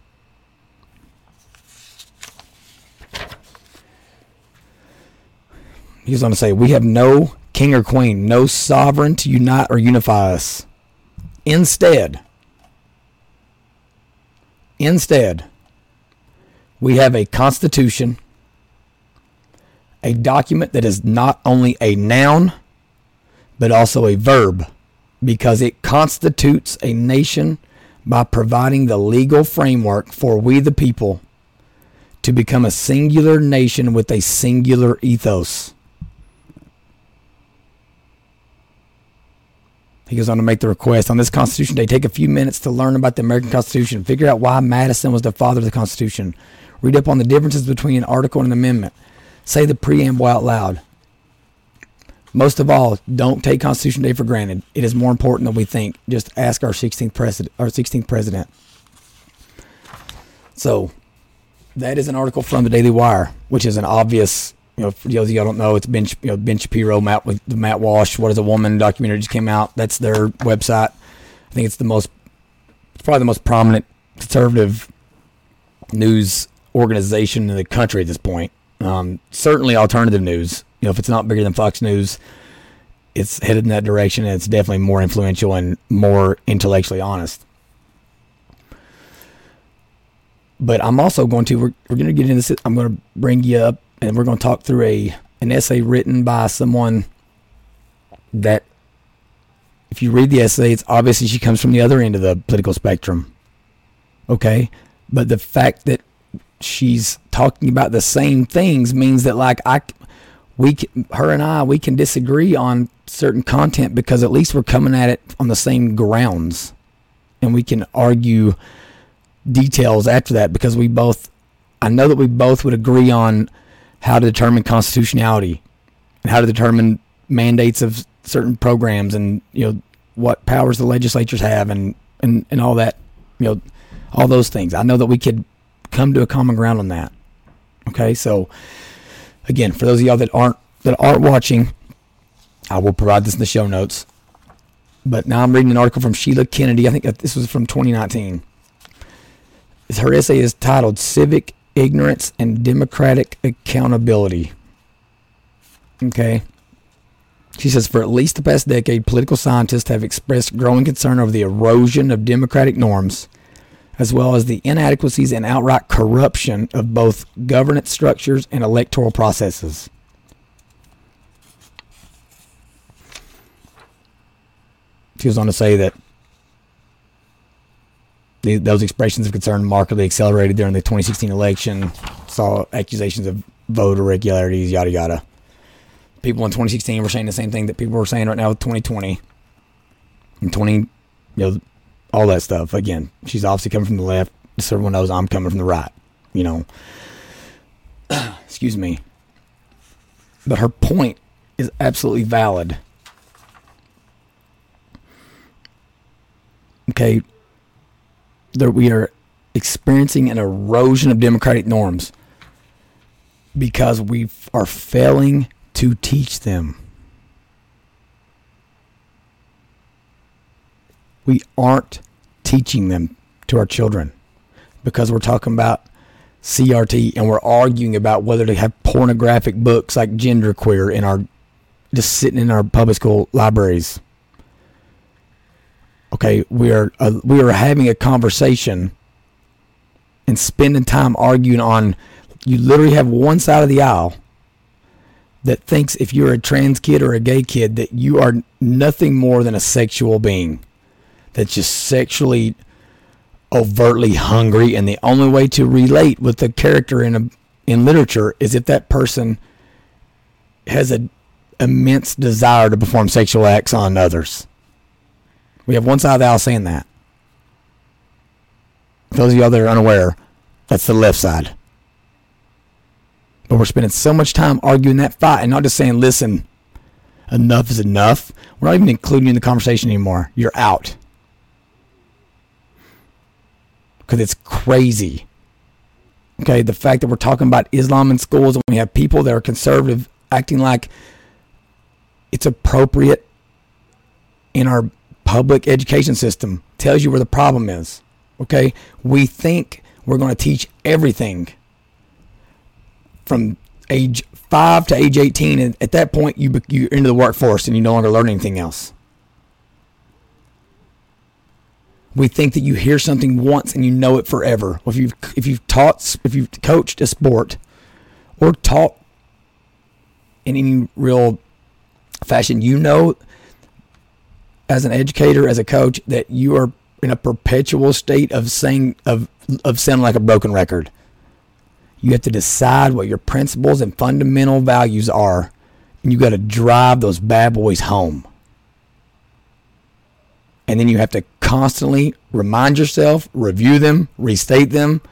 He was going to say, we have no king or queen, no sovereign to unite or unify us. Instead, we have a constitution, a document that is not only a noun, but also a verb, because it constitutes a nation by providing the legal framework for we the people to become a singular nation with a singular ethos. He goes on to make the request. On this Constitution Day, take a few minutes to learn about the American Constitution. Figure out why Madison was the father of the Constitution. Read up on the differences between an article and an amendment. Say the preamble out loud. Most of all, don't take Constitution Day for granted. It is more important than we think. Just ask our 16th president. So, that is an article from the Daily Wire, which is an obvious, for those of y'all don't know, it's Ben Shapiro, Matt Walsh, What Is a Woman documentary just came out. That's their website. I think it's probably the most prominent conservative news organization in the country at this point. Certainly alternative news. If it's not bigger than Fox News, it's headed in that direction, and it's definitely more influential and more intellectually honest. But I'm also going to, we're going to get into this, I'm going to bring you up, and we're going to talk through an essay written by someone that If you read the essay, it's obviously she comes from the other end of the political spectrum. Okay? But the fact that she's talking about the same things means that, like, we can disagree on certain content because at least we're coming at it on the same grounds. And we can argue details after that because I know that we both would agree on how to determine constitutionality and how to determine mandates of certain programs and, you know, what powers the legislatures have and all that, you know, all those things. I know that we could come to a common ground on that. Okay, so again, for those of y'all that aren't watching, I will provide this in the show notes. But now I'm reading an article from Sheila Kennedy. I think this was from 2019. Her essay is titled Civic Ignorance and Democratic Accountability. Okay. She says, for at least the past decade, political scientists have expressed growing concern over the erosion of democratic norms, as well as the inadequacies and outright corruption of both governance structures and electoral processes. She goes on to say that those expressions of concern markedly accelerated during the 2016 election, saw accusations of vote irregularities, yada, yada. People in 2016 were saying the same thing that people were saying right now with 2020 and all that stuff. Again, she's obviously coming from the left, so everyone knows I'm coming from the right, you know. Excuse me. But her point is absolutely valid. Okay, that we are experiencing an erosion of democratic norms because we are failing to teach them. We aren't teaching them to our children because we're talking about CRT and we're arguing about whether to have pornographic books like Genderqueer just sitting in our public school libraries. Okay, we are having a conversation and spending time arguing on. You literally have one side of the aisle that thinks if you're a trans kid or a gay kid that you are nothing more than a sexual being that's just sexually overtly hungry, and the only way to relate with the character in literature is if that person has an immense desire to perform sexual acts on others. We have one side of the aisle saying that. For those of y'all that are unaware, that's the left side. But we're spending so much time arguing that fight and not just saying, listen, enough is enough. We're not even including you in the conversation anymore. You're out. Because it's crazy. Okay, the fact that we're talking about Islam in schools and we have people that are conservative acting like it's appropriate in our public education system tells you where the problem is. Okay, we think we're going to teach everything from age 5 to age 18, and at that point you're into the workforce and you no longer learn anything else. We think that you hear something once and you know it forever. Well, if you've coached a sport or taught in any real fashion, you know, as an educator, as a coach, that you are in a perpetual state of sounding like a broken record. You have to decide what your principles and fundamental values are, and you got to drive those bad boys home. And then you have to constantly remind yourself, review them, restate them,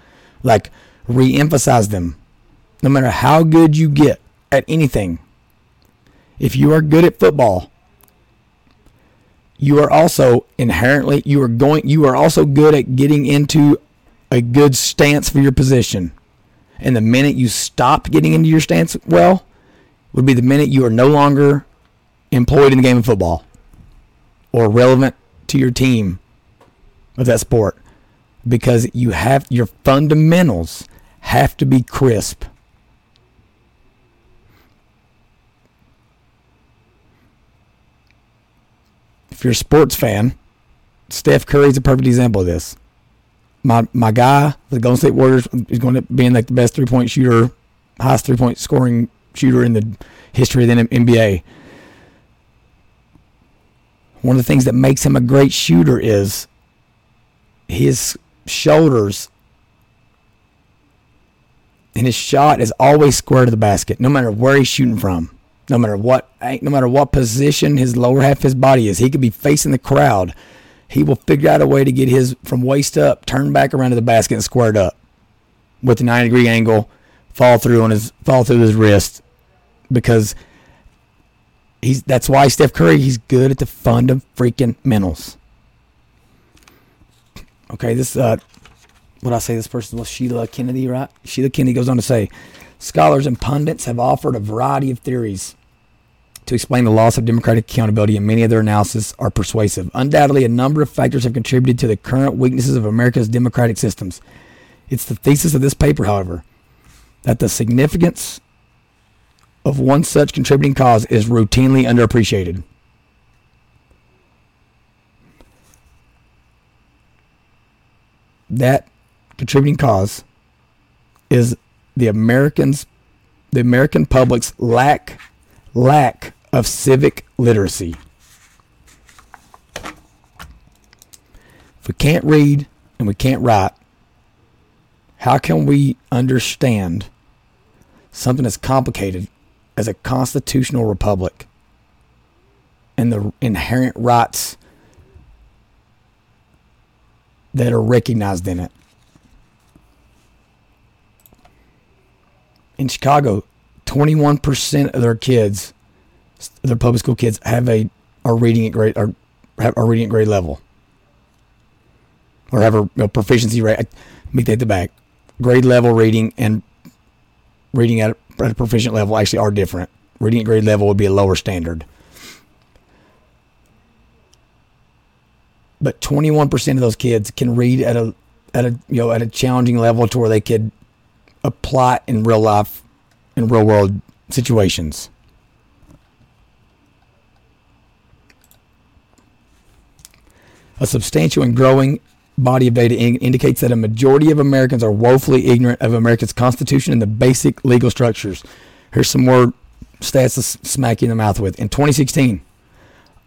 like re-emphasize them. No matter how good you get at anything, if you are good at football, you are also inherently, you are also good at getting into a good stance for your position. And the minute you stop getting into your stance well would be the minute you are no longer employed in the game of football or relevant to your team of that sport, because you have your fundamentals have to be crisp. If you're a sports fan, Steph Curry is a perfect example of this. My guy, the Golden State Warriors, is going to be like the best three-point shooter, highest three-point scoring shooter in the history of the NBA. One of the things that makes him a great shooter is his shoulders, and his shot is always square to the basket, no matter where he's shooting from, no matter what position his lower half of his body is. He could be facing the crowd. He will figure out a way to get his from waist up, turn back around to the basket and squared up with a 90-degree angle, fall through his wrist, because that's why Steph Curry, he's good at the fundamentals. Okay, this what I say this person was Sheila Kennedy, right? Sheila Kennedy goes on to say, scholars and pundits have offered a variety of theories to explain the loss of democratic accountability, and many of their analyses are persuasive. Undoubtedly, a number of factors have contributed to the current weaknesses of America's democratic systems. It's the thesis of this paper, however, that the significance of one such contributing cause is routinely underappreciated. That contributing cause is the American public's lack of civic literacy. If we can't read and we can't write, how can we understand something as complicated as a constitutional republic and the inherent rights that are recognized in it? In Chicago, 21% of their kids, their public school kids, are reading at grade level, or have a proficiency rate. Meet that at the back. Grade level reading and reading at a proficient level actually are different. Reading at grade level would be a lower standard. But 21% of those kids can read at a challenging level to where they could apply in real life, in real world situations. A substantial and growing body of data indicates that a majority of Americans are woefully ignorant of America's Constitution and the basic legal structures. Here's some more stats to smack you in the mouth with. In 2016,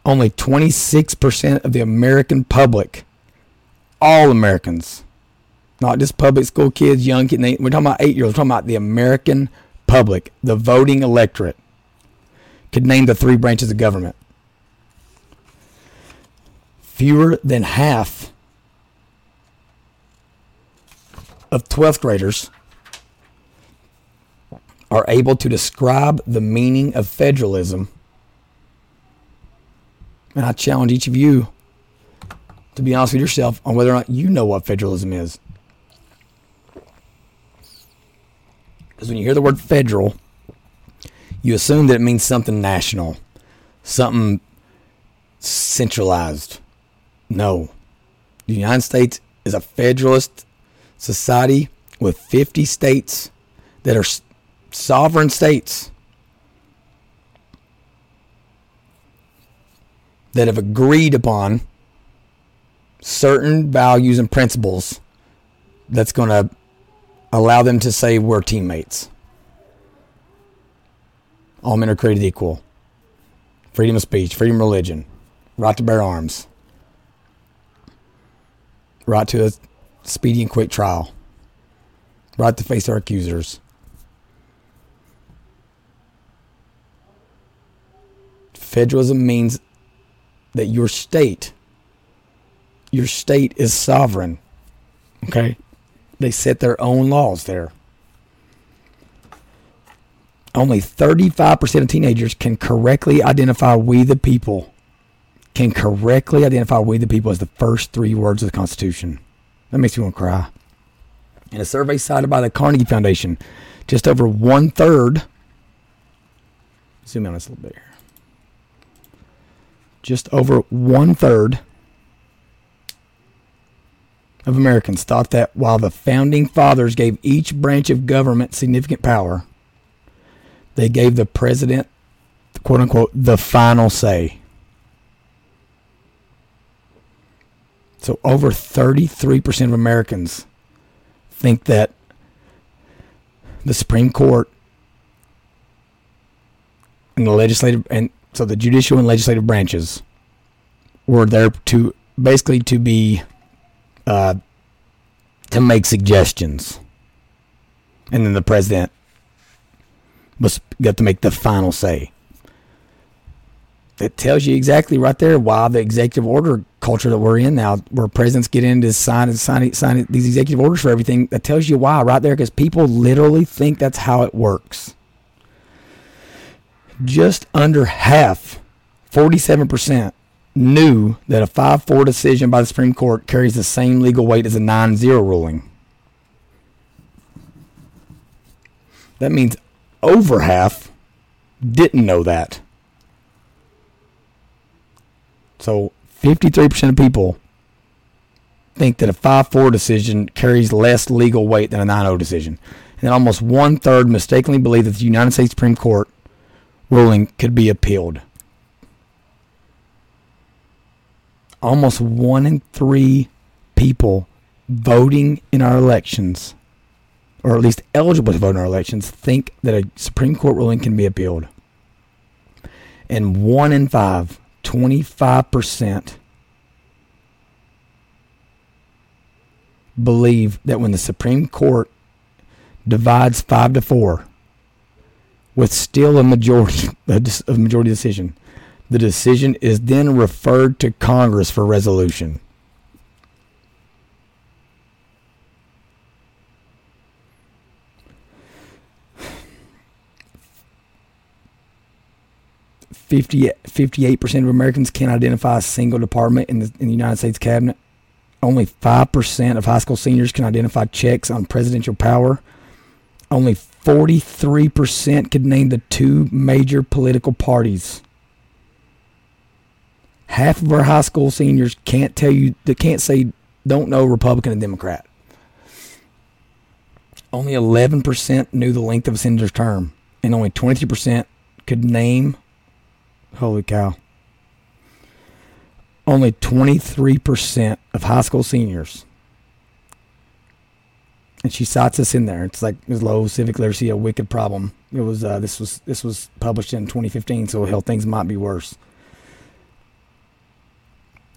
only 26% of the American public, all Americans, not just public school kids, young kids, we're talking about 8-year-olds, we're talking about the American public, the voting electorate, could name the three branches of government. Fewer than half of 12th graders are able to describe the meaning of federalism. And I challenge each of you to be honest with yourself on whether or not you know what federalism is. Because when you hear the word federal, you assume that it means something national, something centralized. No. The United States is a federalist society with 50 states that are sovereign states that have agreed upon certain values and principles that's going to allow them to say we're teammates. All men are created equal. Freedom of speech, freedom of religion, right to bear arms, right to a speedy and quick trial, right to face our accusers. Federalism means that your state is sovereign. Okay? They set their own laws there. Only 35% of teenagers can correctly identify "we the people" as the first three words of the Constitution. That makes me want to cry. In a survey cited by the Carnegie Foundation, just over 1/3, zoom in this a little bit here, just over 1/3 of Americans thought that while the founding fathers gave each branch of government significant power, they gave the president, quote unquote, the final say. So over 33% of Americans think that the Supreme Court and the legislative, and so the judicial and legislative branches were there to basically to be to make suggestions, and then the president was got to make the final say. It tells you exactly right there why the executive order culture that we're in now, where presidents get in to sign these executive orders for everything. That tells you why right there, because people literally think that's how it works. Just under half, 47%, knew that a 5-4 decision by the Supreme Court carries the same legal weight as a 9-0 ruling. That means over half didn't know that. So 53% of people think that a 5-4 decision carries less legal weight than a 9-0 decision. And then almost one-third mistakenly believe that the United States Supreme Court ruling could be appealed. Almost 1 in 3 people voting in our elections, or at least eligible to vote in our elections, think that a Supreme Court ruling can be appealed. And 1 in 5, 25%, believe that when the Supreme Court divides 5-4 with still a majority decision, the decision is then referred to Congress for resolution. Fifty-eight percent of Americans can't identify a single department in the United States cabinet. Only 5% of high school seniors can identify checks on presidential power. Only 43% could name the 2 major political parties. Half of our high school seniors don't know Republican and Democrat. Only 11% knew the length of a senator's term, and only 23% could name. Holy cow. Only 23% of high school seniors. And she cites us in there. It's like Ms. Low, civic literacy, a wicked problem. It was this was published in 2015, so hell, things might be worse.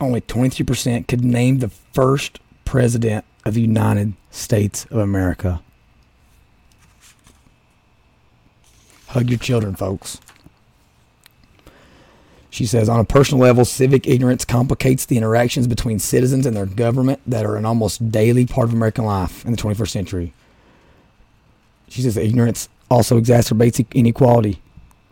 Only 23% could name the first president of the United States of America. Hug your children, folks. She says, on a personal level, civic ignorance complicates the interactions between citizens and their government that are an almost daily part of American life in the 21st century. She says, ignorance also exacerbates inequality.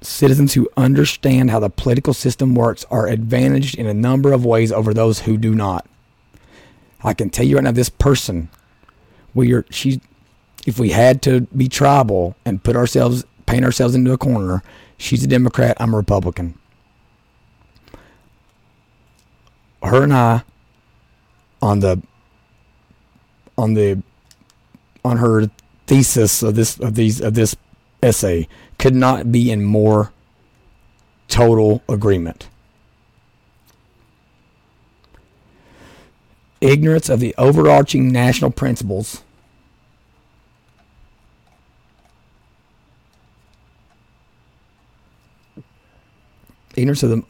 Citizens who understand how the political system works are advantaged in a number of ways over those who do not. I can tell you right now, this person, if we had to be tribal and paint ourselves into a corner, she's a Democrat, I'm a Republican. Her and I, on her thesis of this essay, could not be in more total agreement. Ignorance of the overarching national principles to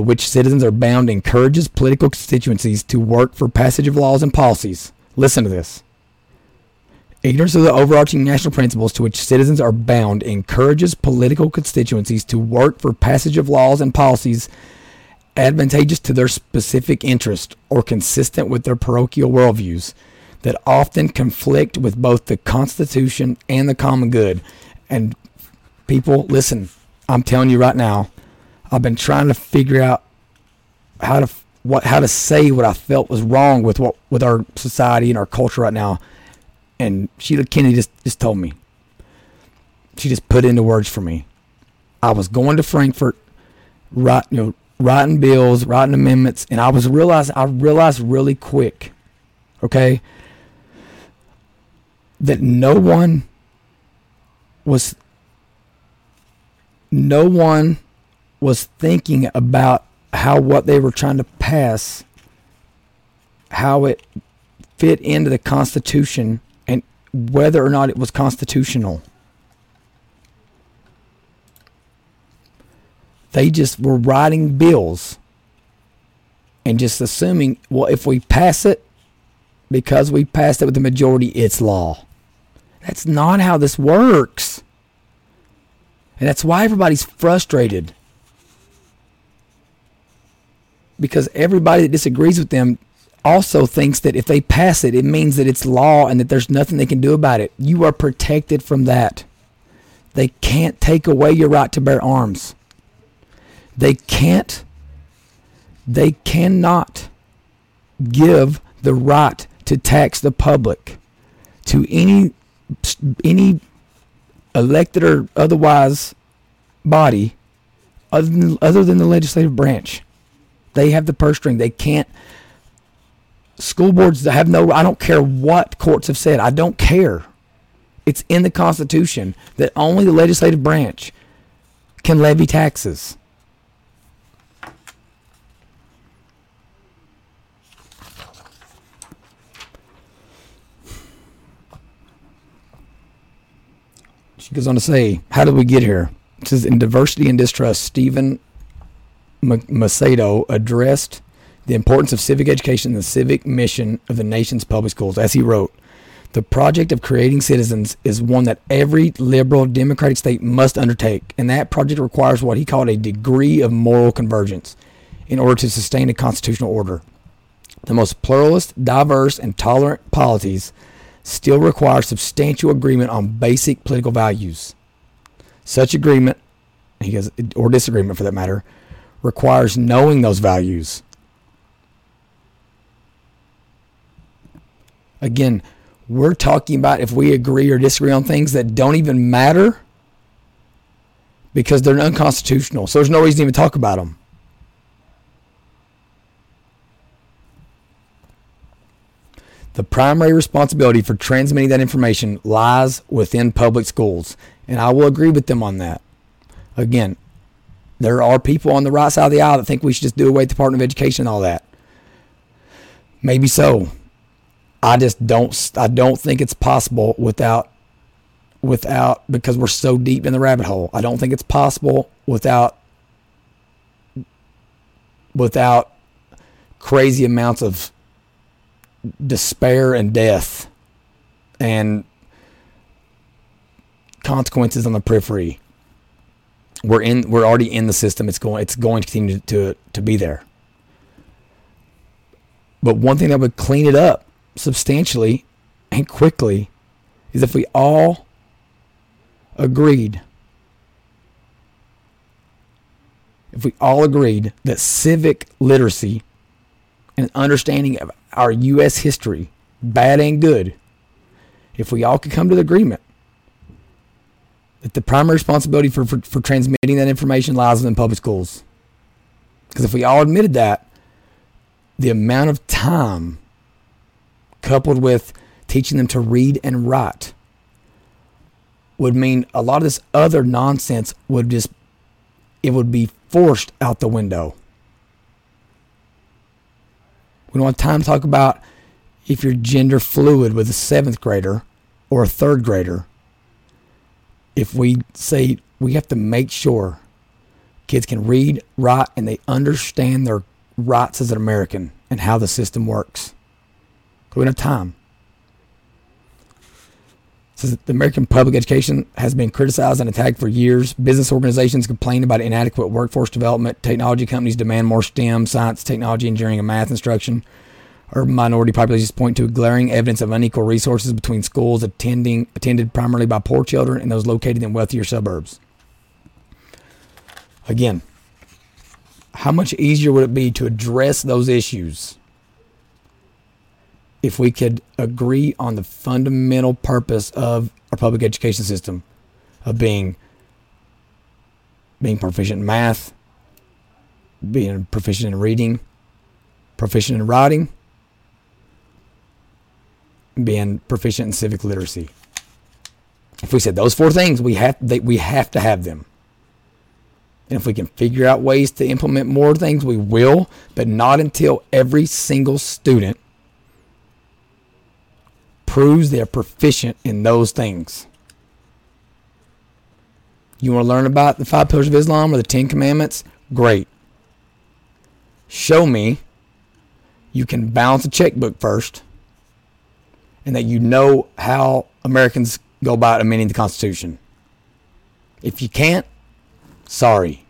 which citizens are bound encourages political constituencies to work for passage of laws and policies. Listen to this. Ignorance of the overarching national principles to which citizens are bound encourages political constituencies to work for passage of laws and policies advantageous to their specific interest or consistent with their parochial worldviews that often conflict with both the Constitution and the common good. And people, listen, I'm telling you right now, I've been trying to figure out how to say what I felt was wrong with our society and our culture right now, and Sheila Kennedy just told me. She just put into words for me. I was going to Frankfurt, writing bills, writing amendments, and I realized really quick, okay, that no one was thinking about how what they were trying to pass, how it fit into the Constitution and whether or not it was constitutional. They just were writing bills and just assuming, well, if we pass it, because we passed it with the majority, it's law. That's not how this works. And that's why everybody's frustrated. Because everybody that disagrees with them also thinks that if they pass it, it means that it's law and that there's nothing they can do about it. You are protected from that. They can't take away your right to bear arms. They can't. They cannot give the right to tax the public to any elected or otherwise body other than the legislative branch. They have the purse string. They can't. School boards have no. I don't care what courts have said. I don't care. It's in the Constitution that only the legislative branch can levy taxes. She goes on to say, how did we get here? It says, in Diversity and Distrust, Stephen Macedo addressed the importance of civic education and the civic mission of the nation's public schools. As he wrote, the project of creating citizens is one that every liberal democratic state must undertake, and that project requires what he called a degree of moral convergence in order to sustain a constitutional order. The most pluralist, diverse, and tolerant polities still require substantial agreement on basic political values. Such agreement, he goes, or disagreement for that matter, requires knowing those values. Again, we're talking about if we agree or disagree on things that don't even matter because they're unconstitutional. So there's no reason to even talk about them. The primary responsibility for transmitting that information lies within public schools. And I will agree with them on that. Again, there are people on the right side of the aisle that think we should just do away with the Department of Education and all that. Maybe so. I just don't. I don't think it's possible without because we're so deep in the rabbit hole. I don't think it's possible without crazy amounts of despair and death and consequences on the periphery. We're already in the system. It's going to continue to be there. But one thing that would clean it up substantially and quickly is if we all agreed. If we all agreed that civic literacy and understanding of our U.S. history, bad and good, if we all could come to the agreement that the primary responsibility for transmitting that information lies within public schools. Because if we all admitted that, the amount of time coupled with teaching them to read and write would mean a lot of this other nonsense would be forced out the window. We don't have time to talk about if you're gender fluid with a 7th grader or a 3rd grader. If we say we have to make sure kids can read, write, and they understand their rights as an American and how the system works. We don't have time. It says the American public education has been criticized and attacked for years. Business organizations complain about inadequate workforce development. Technology companies demand more STEM, science, technology, engineering, and math instruction. Urban minority populations point to glaring evidence of unequal resources between schools attended primarily by poor children and those located in wealthier suburbs. Again, how much easier would it be to address those issues if we could agree on the fundamental purpose of our public education system of being proficient in math, being proficient in reading, proficient in writing, being proficient in civic literacy. If we said those four things, we have to have them. And if we can figure out ways to implement more things, we will, but not until every single student proves they're proficient in those things. You want to learn about the 5 pillars of Islam or the 10 commandments? Great. Show me you can balance a checkbook first, and that you know how Americans go about amending the Constitution. If you can't, sorry.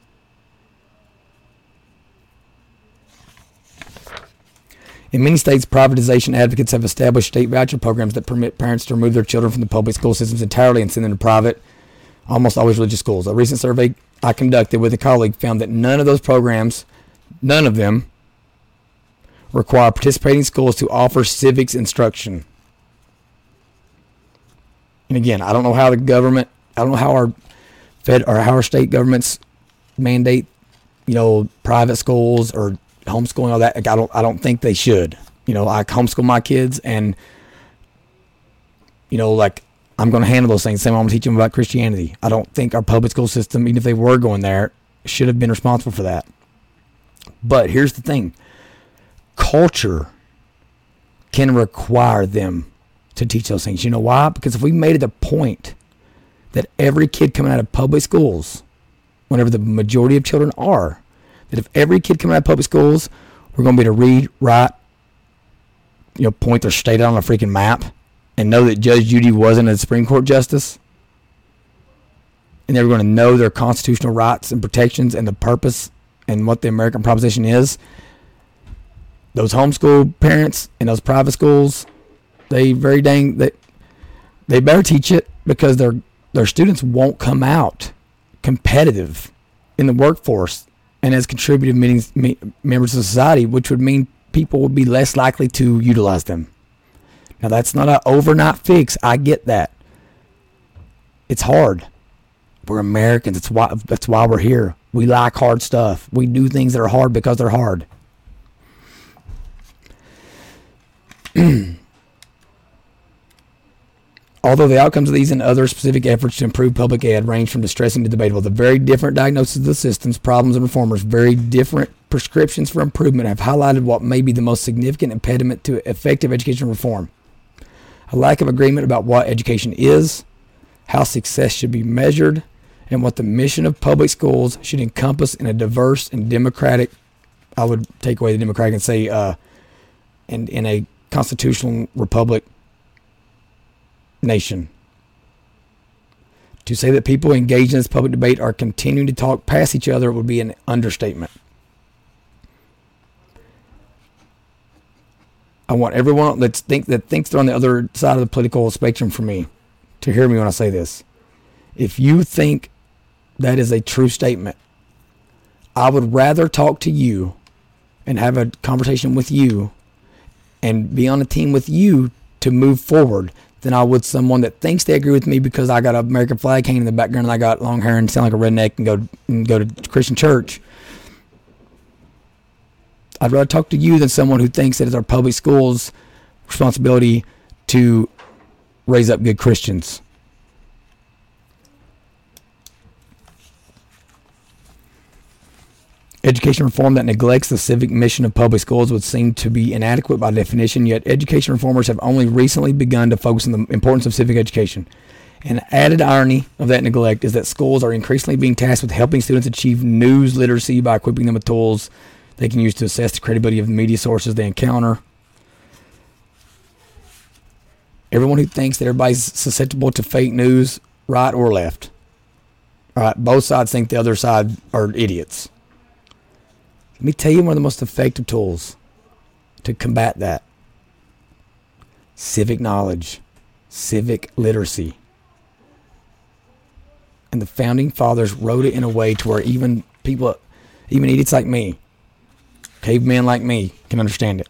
In many states, privatization advocates have established state voucher programs that permit parents to remove their children from the public school systems entirely and send them to private, almost always religious schools. A recent survey I conducted with a colleague found that none of those programs, none of them, require participating schools to offer civics instruction. And again, I don't know how the government, I don't know how our fed or how our state governments mandate, you know, private schools or homeschooling and all that. Like, I don't think they should. You know, I homeschool my kids, and you know, like, I'm going to handle those things the same way I'm going to teach them about Christianity. I don't think our public school system, even if they were going there, should have been responsible for that. But here's the thing. Culture can require them to teach those things. You know why? Because if we made it a point that every kid coming out of public schools, whenever the majority of children are, that if every kid coming out of public schools, we're going to be to read, write, you know, point their state out on a freaking map, and know that Judge Judy wasn't a Supreme Court justice, and they were going to know their constitutional rights and protections and the purpose and what the American proposition is, those homeschool parents and those private schools, they better teach it, because their students won't come out competitive in the workforce and as contributive members of society, which would mean people would be less likely to utilize them. Now, that's not an overnight fix. I get that. It's hard. We're Americans. That's why we're here. We like hard stuff. We do things that are hard because they're hard. Although the outcomes of these and other specific efforts to improve public ed range from distressing to debatable, the very different diagnoses of the system's problems and reformers, very different prescriptions for improvement, have highlighted what may be the most significant impediment to effective education reform. A lack of agreement about what education is, how success should be measured, and what the mission of public schools should encompass in a diverse and democratic, I would take away the democratic and say, and in a constitutional republic nation. To say that people engaged in this public debate are continuing to talk past each other would be an understatement. I want everyone that thinks they're on the other side of the political spectrum from me to hear me when I say this. If you think that is a true statement, I would rather talk to you and have a conversation with you and be on a team with you to move forward than I would someone that thinks they agree with me because I got an American flag hanging in the background and I got long hair and sound like a redneck and go to Christian church. I'd rather talk to you than someone who thinks that it's our public schools' responsibility to raise up good Christians. Education reform that neglects the civic mission of public schools would seem to be inadequate by definition, yet education reformers have only recently begun to focus on the importance of civic education. An added irony of that neglect is that schools are increasingly being tasked with helping students achieve news literacy by equipping them with tools they can use to assess the credibility of the media sources they encounter. Everyone who thinks that everybody's susceptible to fake news, right or left. All right, both sides think the other side are idiots. Let me tell you one of the most effective tools to combat that. Civic knowledge, civic literacy. And the founding fathers wrote it in a way to where even people, even idiots like me, cavemen like me, can understand it.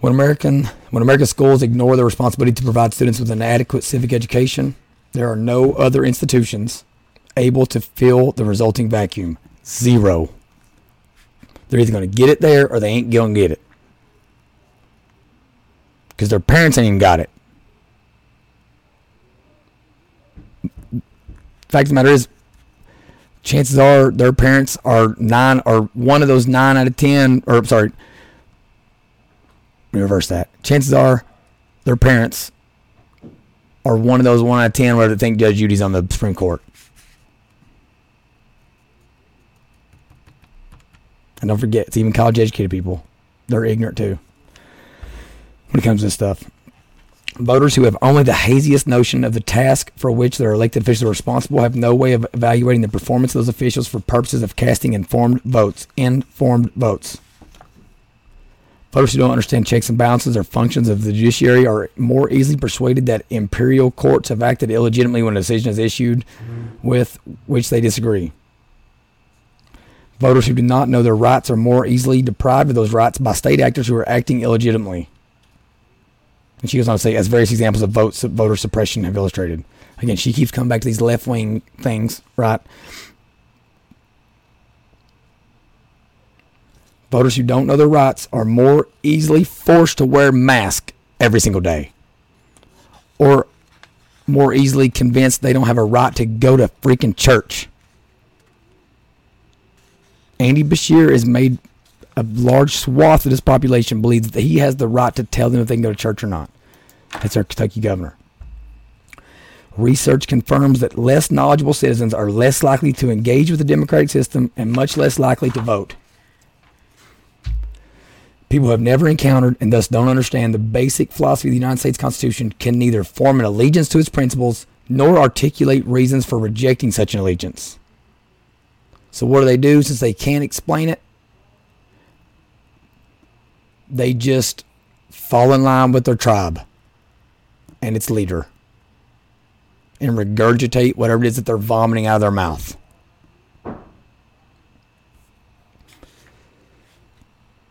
When American schools ignore their responsibility to provide students with an adequate civic education, there are no other institutions able to fill the resulting vacuum. Zero. They're either going to get it there or they ain't going to get it. Because their parents ain't even got it. Fact of the matter is, chances are their parents are chances are their parents are one of those 1 out of 10 where they think Judge Judy's on the Supreme Court. And don't forget, it's even college-educated people. They're ignorant, too, when it comes to this stuff. Voters who have only the haziest notion of the task for which their elected officials are responsible have no way of evaluating the performance of those officials for purposes of casting informed votes. Informed votes. Voters who don't understand checks and balances or functions of the judiciary are more easily persuaded that imperial courts have acted illegitimately when a decision is issued with which they disagree. Voters who do not know their rights are more easily deprived of those rights by state actors who are acting illegitimately. And she goes on to say, as various examples of voter suppression have illustrated. Again, she keeps coming back to these left-wing things, right? Voters who don't know their rights are more easily forced to wear masks every single day, or more easily convinced they don't have a right to go to freaking church. Andy Beshear has made a large swath of this population believe that he has the right to tell them if they can go to church or not. That's our Kentucky governor. Research confirms that less knowledgeable citizens are less likely to engage with the democratic system and much less likely to vote. People who have never encountered and thus don't understand the basic philosophy of the United States Constitution can neither form an allegiance to its principles nor articulate reasons for rejecting such an allegiance. So what do? Since they can't explain it, they just fall in line with their tribe and its leader and regurgitate whatever it is that they're vomiting out of their mouth.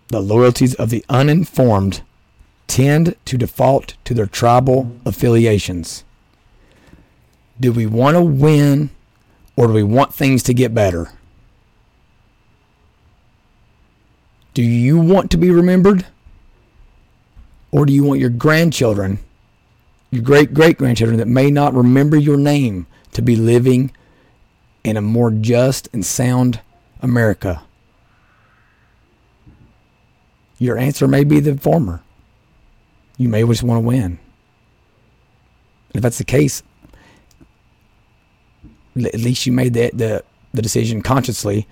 The loyalties of the uninformed tend to default to their tribal affiliations. Do we want to win, or do we want things to get better? Do you want to be remembered, or do you want your grandchildren, your great-great-grandchildren that may not remember your name, to be living in a more just and sound America? Your answer may be the former. You may just want to win. If that's the case, at least you made the decision consciously,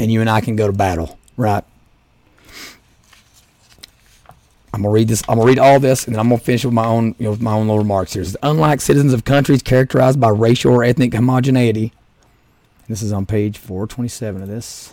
and you and I can go to battle, right? I'm gonna read this. I'm gonna read all this, and then I'm gonna finish with my own, with my own little remarks here. Unlike citizens of countries characterized by racial or ethnic homogeneity, this is on page 427 of this.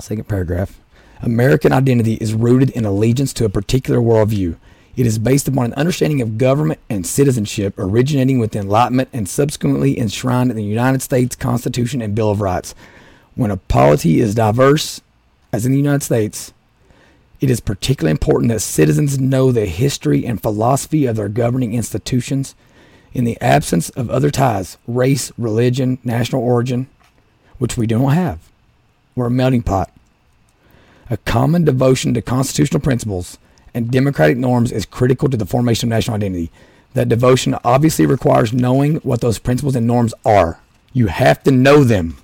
Second paragraph. American identity is rooted in allegiance to a particular worldview. It is based upon an understanding of government and citizenship originating with the Enlightenment and subsequently enshrined in the United States Constitution and Bill of Rights. When a polity is diverse, as in the United States, it is particularly important that citizens know the history and philosophy of their governing institutions. In the absence of other ties, race, religion, national origin, which we don't have, we're a melting pot. A common devotion to constitutional principles and democratic norms is critical to the formation of national identity. That devotion obviously requires knowing what those principles and norms are. You have to know them.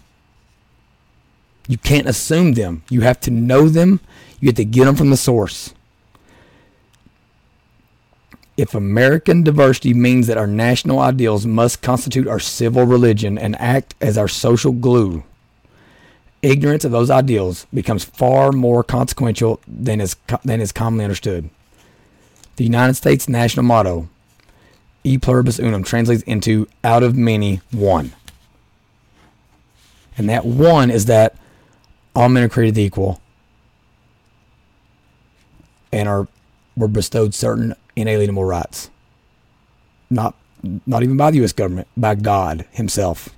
You can't assume them. You have to know them. You have to get them from the source. If American diversity means that our national ideals must constitute our civil religion and act as our social glue, ignorance of those ideals becomes far more consequential than is commonly understood. The United States national motto, E pluribus unum, translates into out of many, one. And that one is that all men are created equal and were bestowed certain inalienable rights. Not even by the U.S. government, by God himself.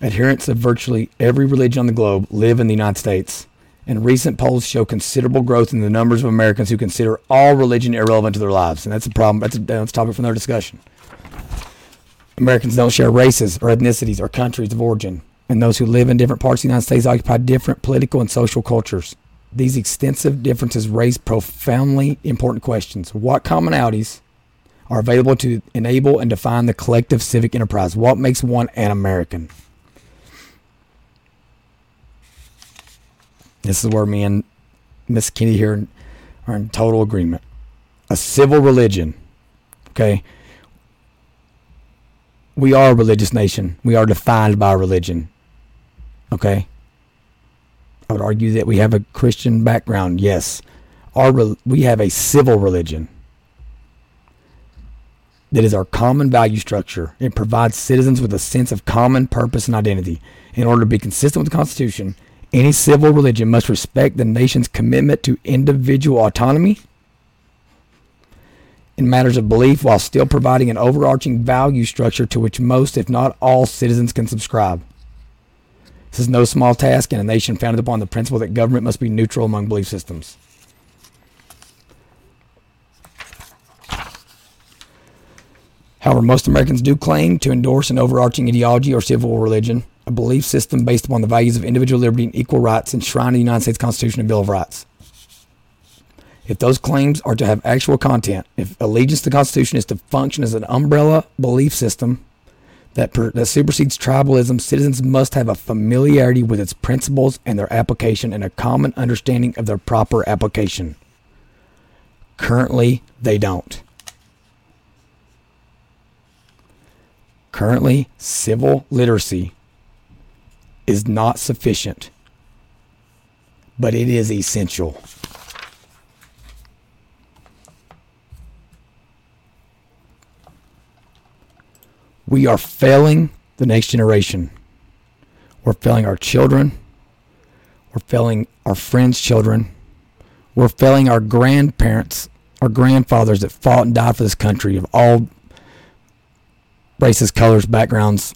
Adherents of virtually every religion on the globe live in the United States, and recent polls show considerable growth in the numbers of Americans who consider all religion irrelevant to their lives. And that's a problem. That's a topic for another discussion. Americans don't share races or ethnicities or countries of origin, and those who live in different parts of the United States occupy different political and social cultures. These extensive differences raise profoundly important questions. What commonalities are available to enable and define the collective civic enterprise? What makes one an American? This is where me and Miss Kennedy here are in total agreement. a civil religion. Okay? We are a religious nation. We are defined by religion. Okay? I would argue that we have a Christian background. Yes. We have a civil religion that is our common value structure. It provides citizens with a sense of common purpose and identity. In order to be consistent with the Constitution, any civil religion must respect the nation's commitment to individual autonomy in matters of belief, while still providing an overarching value structure to which most, if not all, citizens can subscribe. This is no small task in a nation founded upon the principle that government must be neutral among belief systems. However, most Americans do claim to endorse an overarching ideology or civil religion, a belief system based upon the values of individual liberty and equal rights enshrined in the United States Constitution and Bill of Rights. If those claims are to have actual content, if allegiance to the Constitution is to function as an umbrella belief system that supersedes tribalism, citizens must have a familiarity with its principles and their application and a common understanding of their proper application. Currently, they don't. Currently, civil literacy is not sufficient, but it is essential. We are failing the next generation. We're failing our children. We're failing our friends' children. We're failing our grandparents, our grandfathers that fought and died for this country of all races, colors, backgrounds,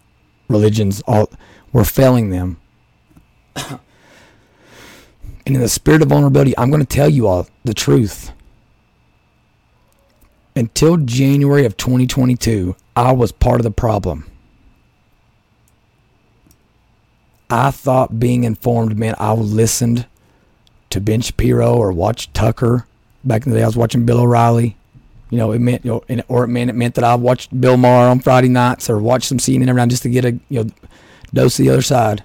religions, all. We're failing them. And in the spirit of vulnerability, I'm going to tell you all the truth. Until January of 2022, I was part of the problem. I thought being informed meant I listened to Ben Shapiro or watched Tucker. Back in the day, I was watching Bill O'Reilly. You know, it meant that I watched Bill Maher on Friday nights or watched some CNN every now and then just to get a dose of the other side.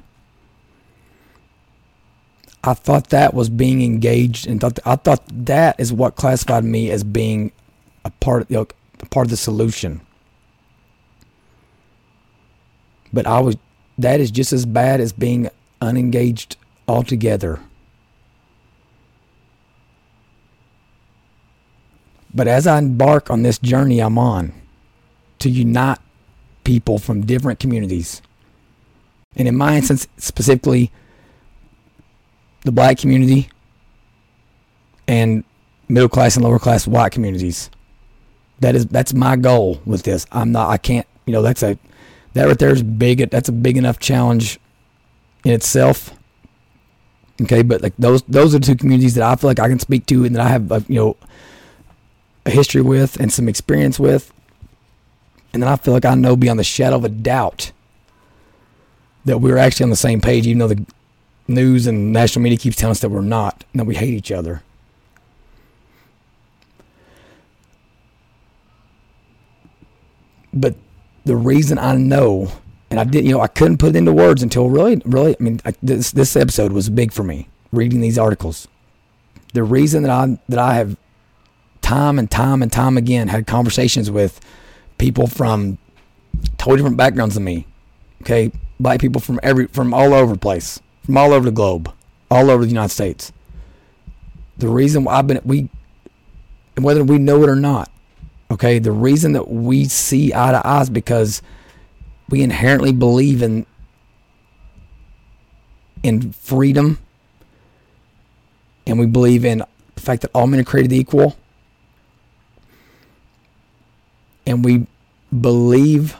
I thought that was being engaged, and I thought that is what classified me as being a part of the solution. But that is just as bad as being unengaged altogether. But as I embark on this journey I'm on to unite people from different communities, and in my instance, specifically the black community and middle class and lower class white communities, that's my goal with this. That right there is big. That's a big enough challenge in itself. Okay, but like those are two communities that I feel like I can speak to and that I have a history with and some experience with, and then I feel like I know beyond the shadow of a doubt that we're actually on the same page, even though the news and national media keeps telling us that we're not, and that we hate each other. But the reason I know, and I didn't, I couldn't put it into words until really, this episode was big for me, reading these articles. The reason that I have time and time and time again had conversations with people from totally different backgrounds than me, okay, black people from all over the place, from all over the globe, all over the United States. The reason whether we know it or not, okay, the reason that we see eye to eye is because we inherently believe in freedom, and we believe in the fact that all men are created equal, and we believe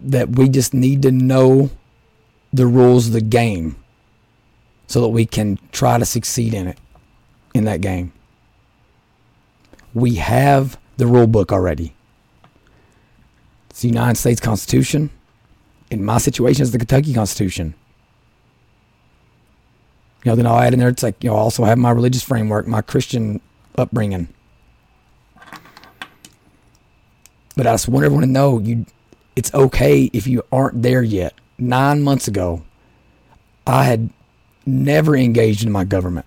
that we just need to know the rules of the game so that we can try to succeed in that game. We have the rule book already. It's the United States Constitution. In my situation, it's the Kentucky Constitution. Then I'll add in there, it's like, I also have my religious framework, my Christian upbringing. But I just want everyone to know, it's okay if you aren't there yet. 9 months ago, I had never engaged in my government.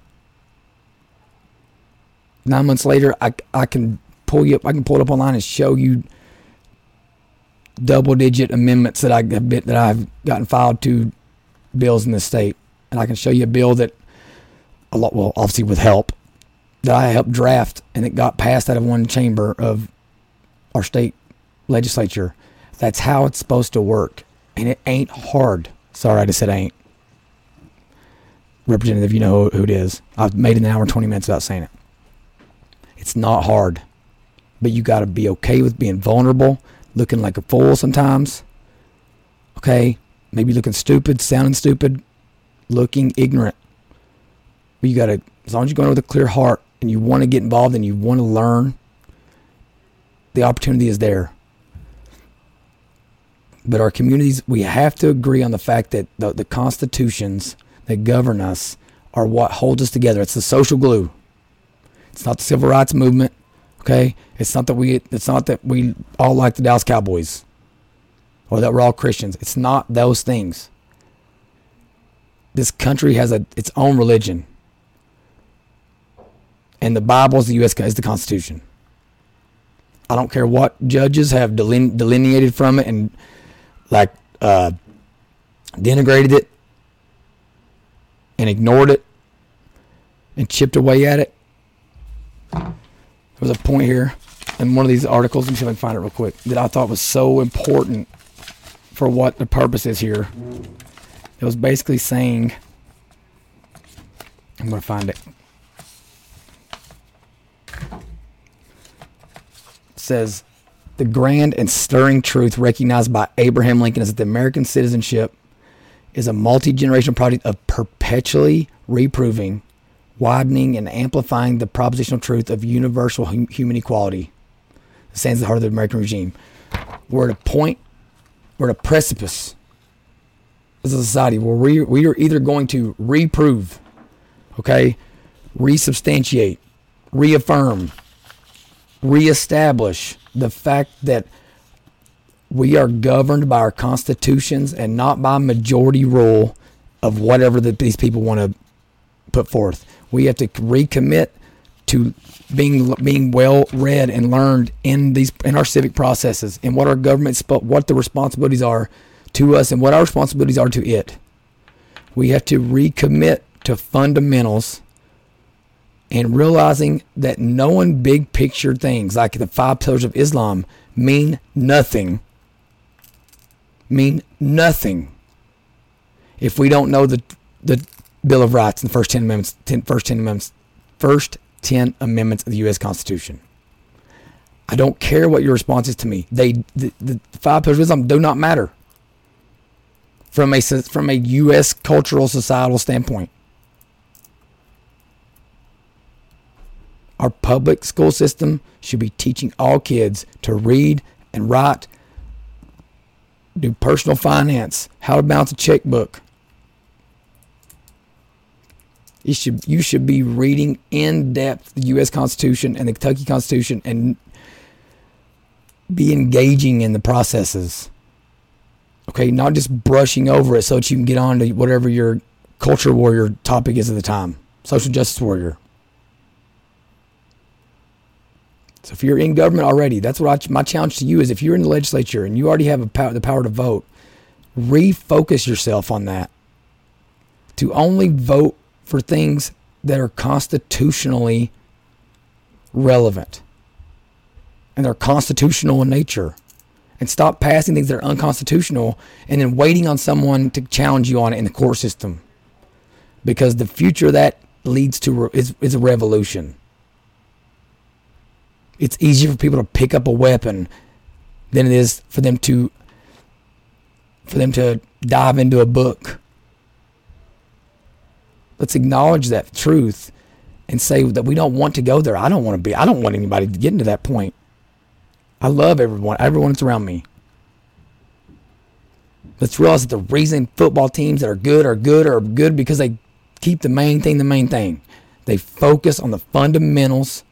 9 months later, I can pull you up. I can pull it up online and show you double-digit amendments that I've gotten filed to bills in the state, and I can show you a bill that a lot. Well, obviously with help that I helped draft, and it got passed out of one chamber of our state legislature. That's how it's supposed to work, and it ain't hard. Sorry, I just said ain't. Representative, you know who it is. I've made an hour and 20 minutes without saying it. It's not hard, but you got to be okay with being vulnerable, looking like a fool sometimes, okay? Maybe looking stupid, sounding stupid, looking ignorant. But you got to, as long as you're going with a clear heart and you want to get involved and you want to learn, the opportunity is there. But our communities, we have to agree on the fact that the constitutions that govern us are what holds us together. It's the social glue. It's not the civil rights movement, okay? It's not that we all like the Dallas Cowboys or that we're all Christians. It's not those things. This country has its own religion. And the Bible is the U.S. is the Constitution. I don't care what judges have delineated from it and like denigrated it and ignored it and chipped away at it. There was a point here in one of these articles, let me see if I can find it real quick, that I thought was so important for what the purpose is here. It was basically saying, I'm going to find it. It says, the grand and stirring truth recognized by Abraham Lincoln is that the American citizenship is a multi-generational project of perpetually reproving, widening, and amplifying the propositional truth of universal human equality. It stands at the heart of the American regime. We're at a point, we're at a precipice as a society where we are either going to reprove, okay, resubstantiate, reaffirm, reestablish the fact that we are governed by our constitutions and not by majority rule of whatever that these people want to put forth. We have to recommit to being well read and learned in our civic processes and what our government, what the responsibilities are to us and what our responsibilities are to it. We have to recommit to fundamentals and realizing that knowing big picture things like the 5 pillars of Islam mean nothing if we don't know the Bill of Rights and the first 10 amendments of the U.S. Constitution. I don't care what your response is to me. The 5 pillars of Islam do not matter from a U.S. cultural societal standpoint. Our public school system should be teaching all kids to read and write, do personal finance, how to balance a checkbook. You should be reading in depth the U.S. Constitution and the Kentucky Constitution and be engaging in the processes. Okay, not just brushing over it so that you can get on to whatever your culture warrior topic is at the time, social justice warrior. So if you're in government already, that's what my challenge to you is. If you're in the legislature and you already have the power to vote, refocus yourself on that. To only vote for things that are constitutionally relevant and are constitutional in nature. And stop passing things that are unconstitutional and then waiting on someone to challenge you on it in the court system. Because the future that leads to is a revolution. It's easier for people to pick up a weapon than it is for them to dive into a book. Let's acknowledge that truth and say that we don't want to go there. I don't want anybody to get into that point. I love everyone that's around me. Let's realize that the reason football teams that are good because they keep the main thing. They focus on the fundamentals.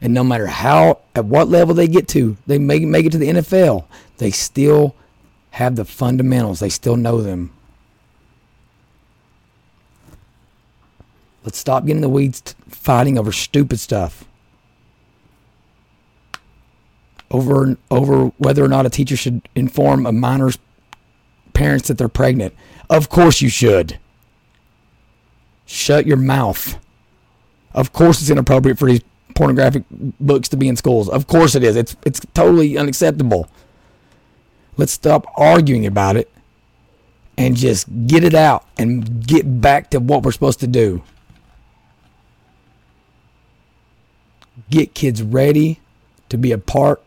And no matter at what level they get to, they make it to the NFL. They still have the fundamentals. They still know them. Let's stop getting in the weeds fighting over stupid stuff. over whether or not a teacher should inform a minor's parents that they're pregnant. Of course you should. Shut your mouth. Of course it's inappropriate for these pornographic books to be in schools. Of course it is. It's totally unacceptable. Let's stop arguing about it and just get it out and get back to what we're supposed to do. Get kids ready to be a part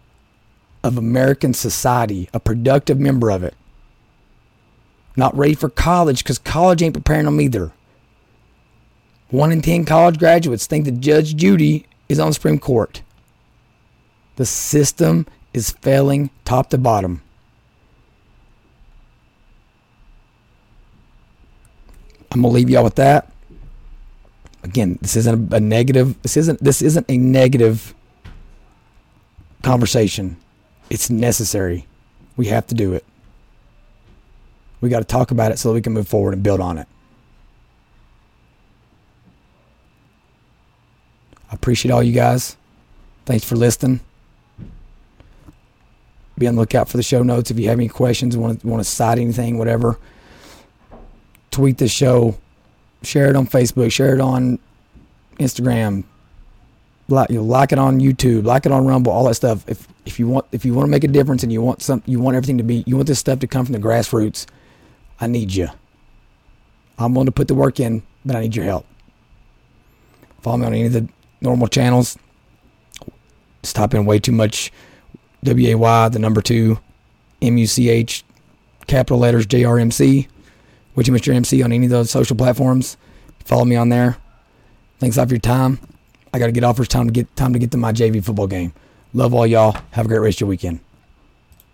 of American society, a productive member of it. Not ready for college, because college ain't preparing them either. 1 in 10 college graduates think that Judge Judy is on the Supreme Court. The system is failing top to bottom. I'm gonna leave y'all with that. Again, this isn't a negative. This isn't a negative conversation. It's necessary. We have to do it. We got to talk about it so that we can move forward and build on it. I appreciate all you guys. Thanks for listening. Be on the lookout for the show notes. If you have any questions, want to cite anything, whatever, tweet the show, share it on Facebook, share it on Instagram, like it on YouTube, like it on Rumble, all that stuff. If you want to make a difference and you want this stuff to come from the grassroots, I need you. I'm willing to put the work in, but I need your help. Follow me on any of the normal channels. Just type in Way Too Much WAY2MUCH capital letters JRMC. Way Too Much JRMC on any of those social platforms. Follow me on there. Thanks a lot for your time. I got to get off. It's time to get to my JV football game. Love all y'all. Have a great rest of your weekend.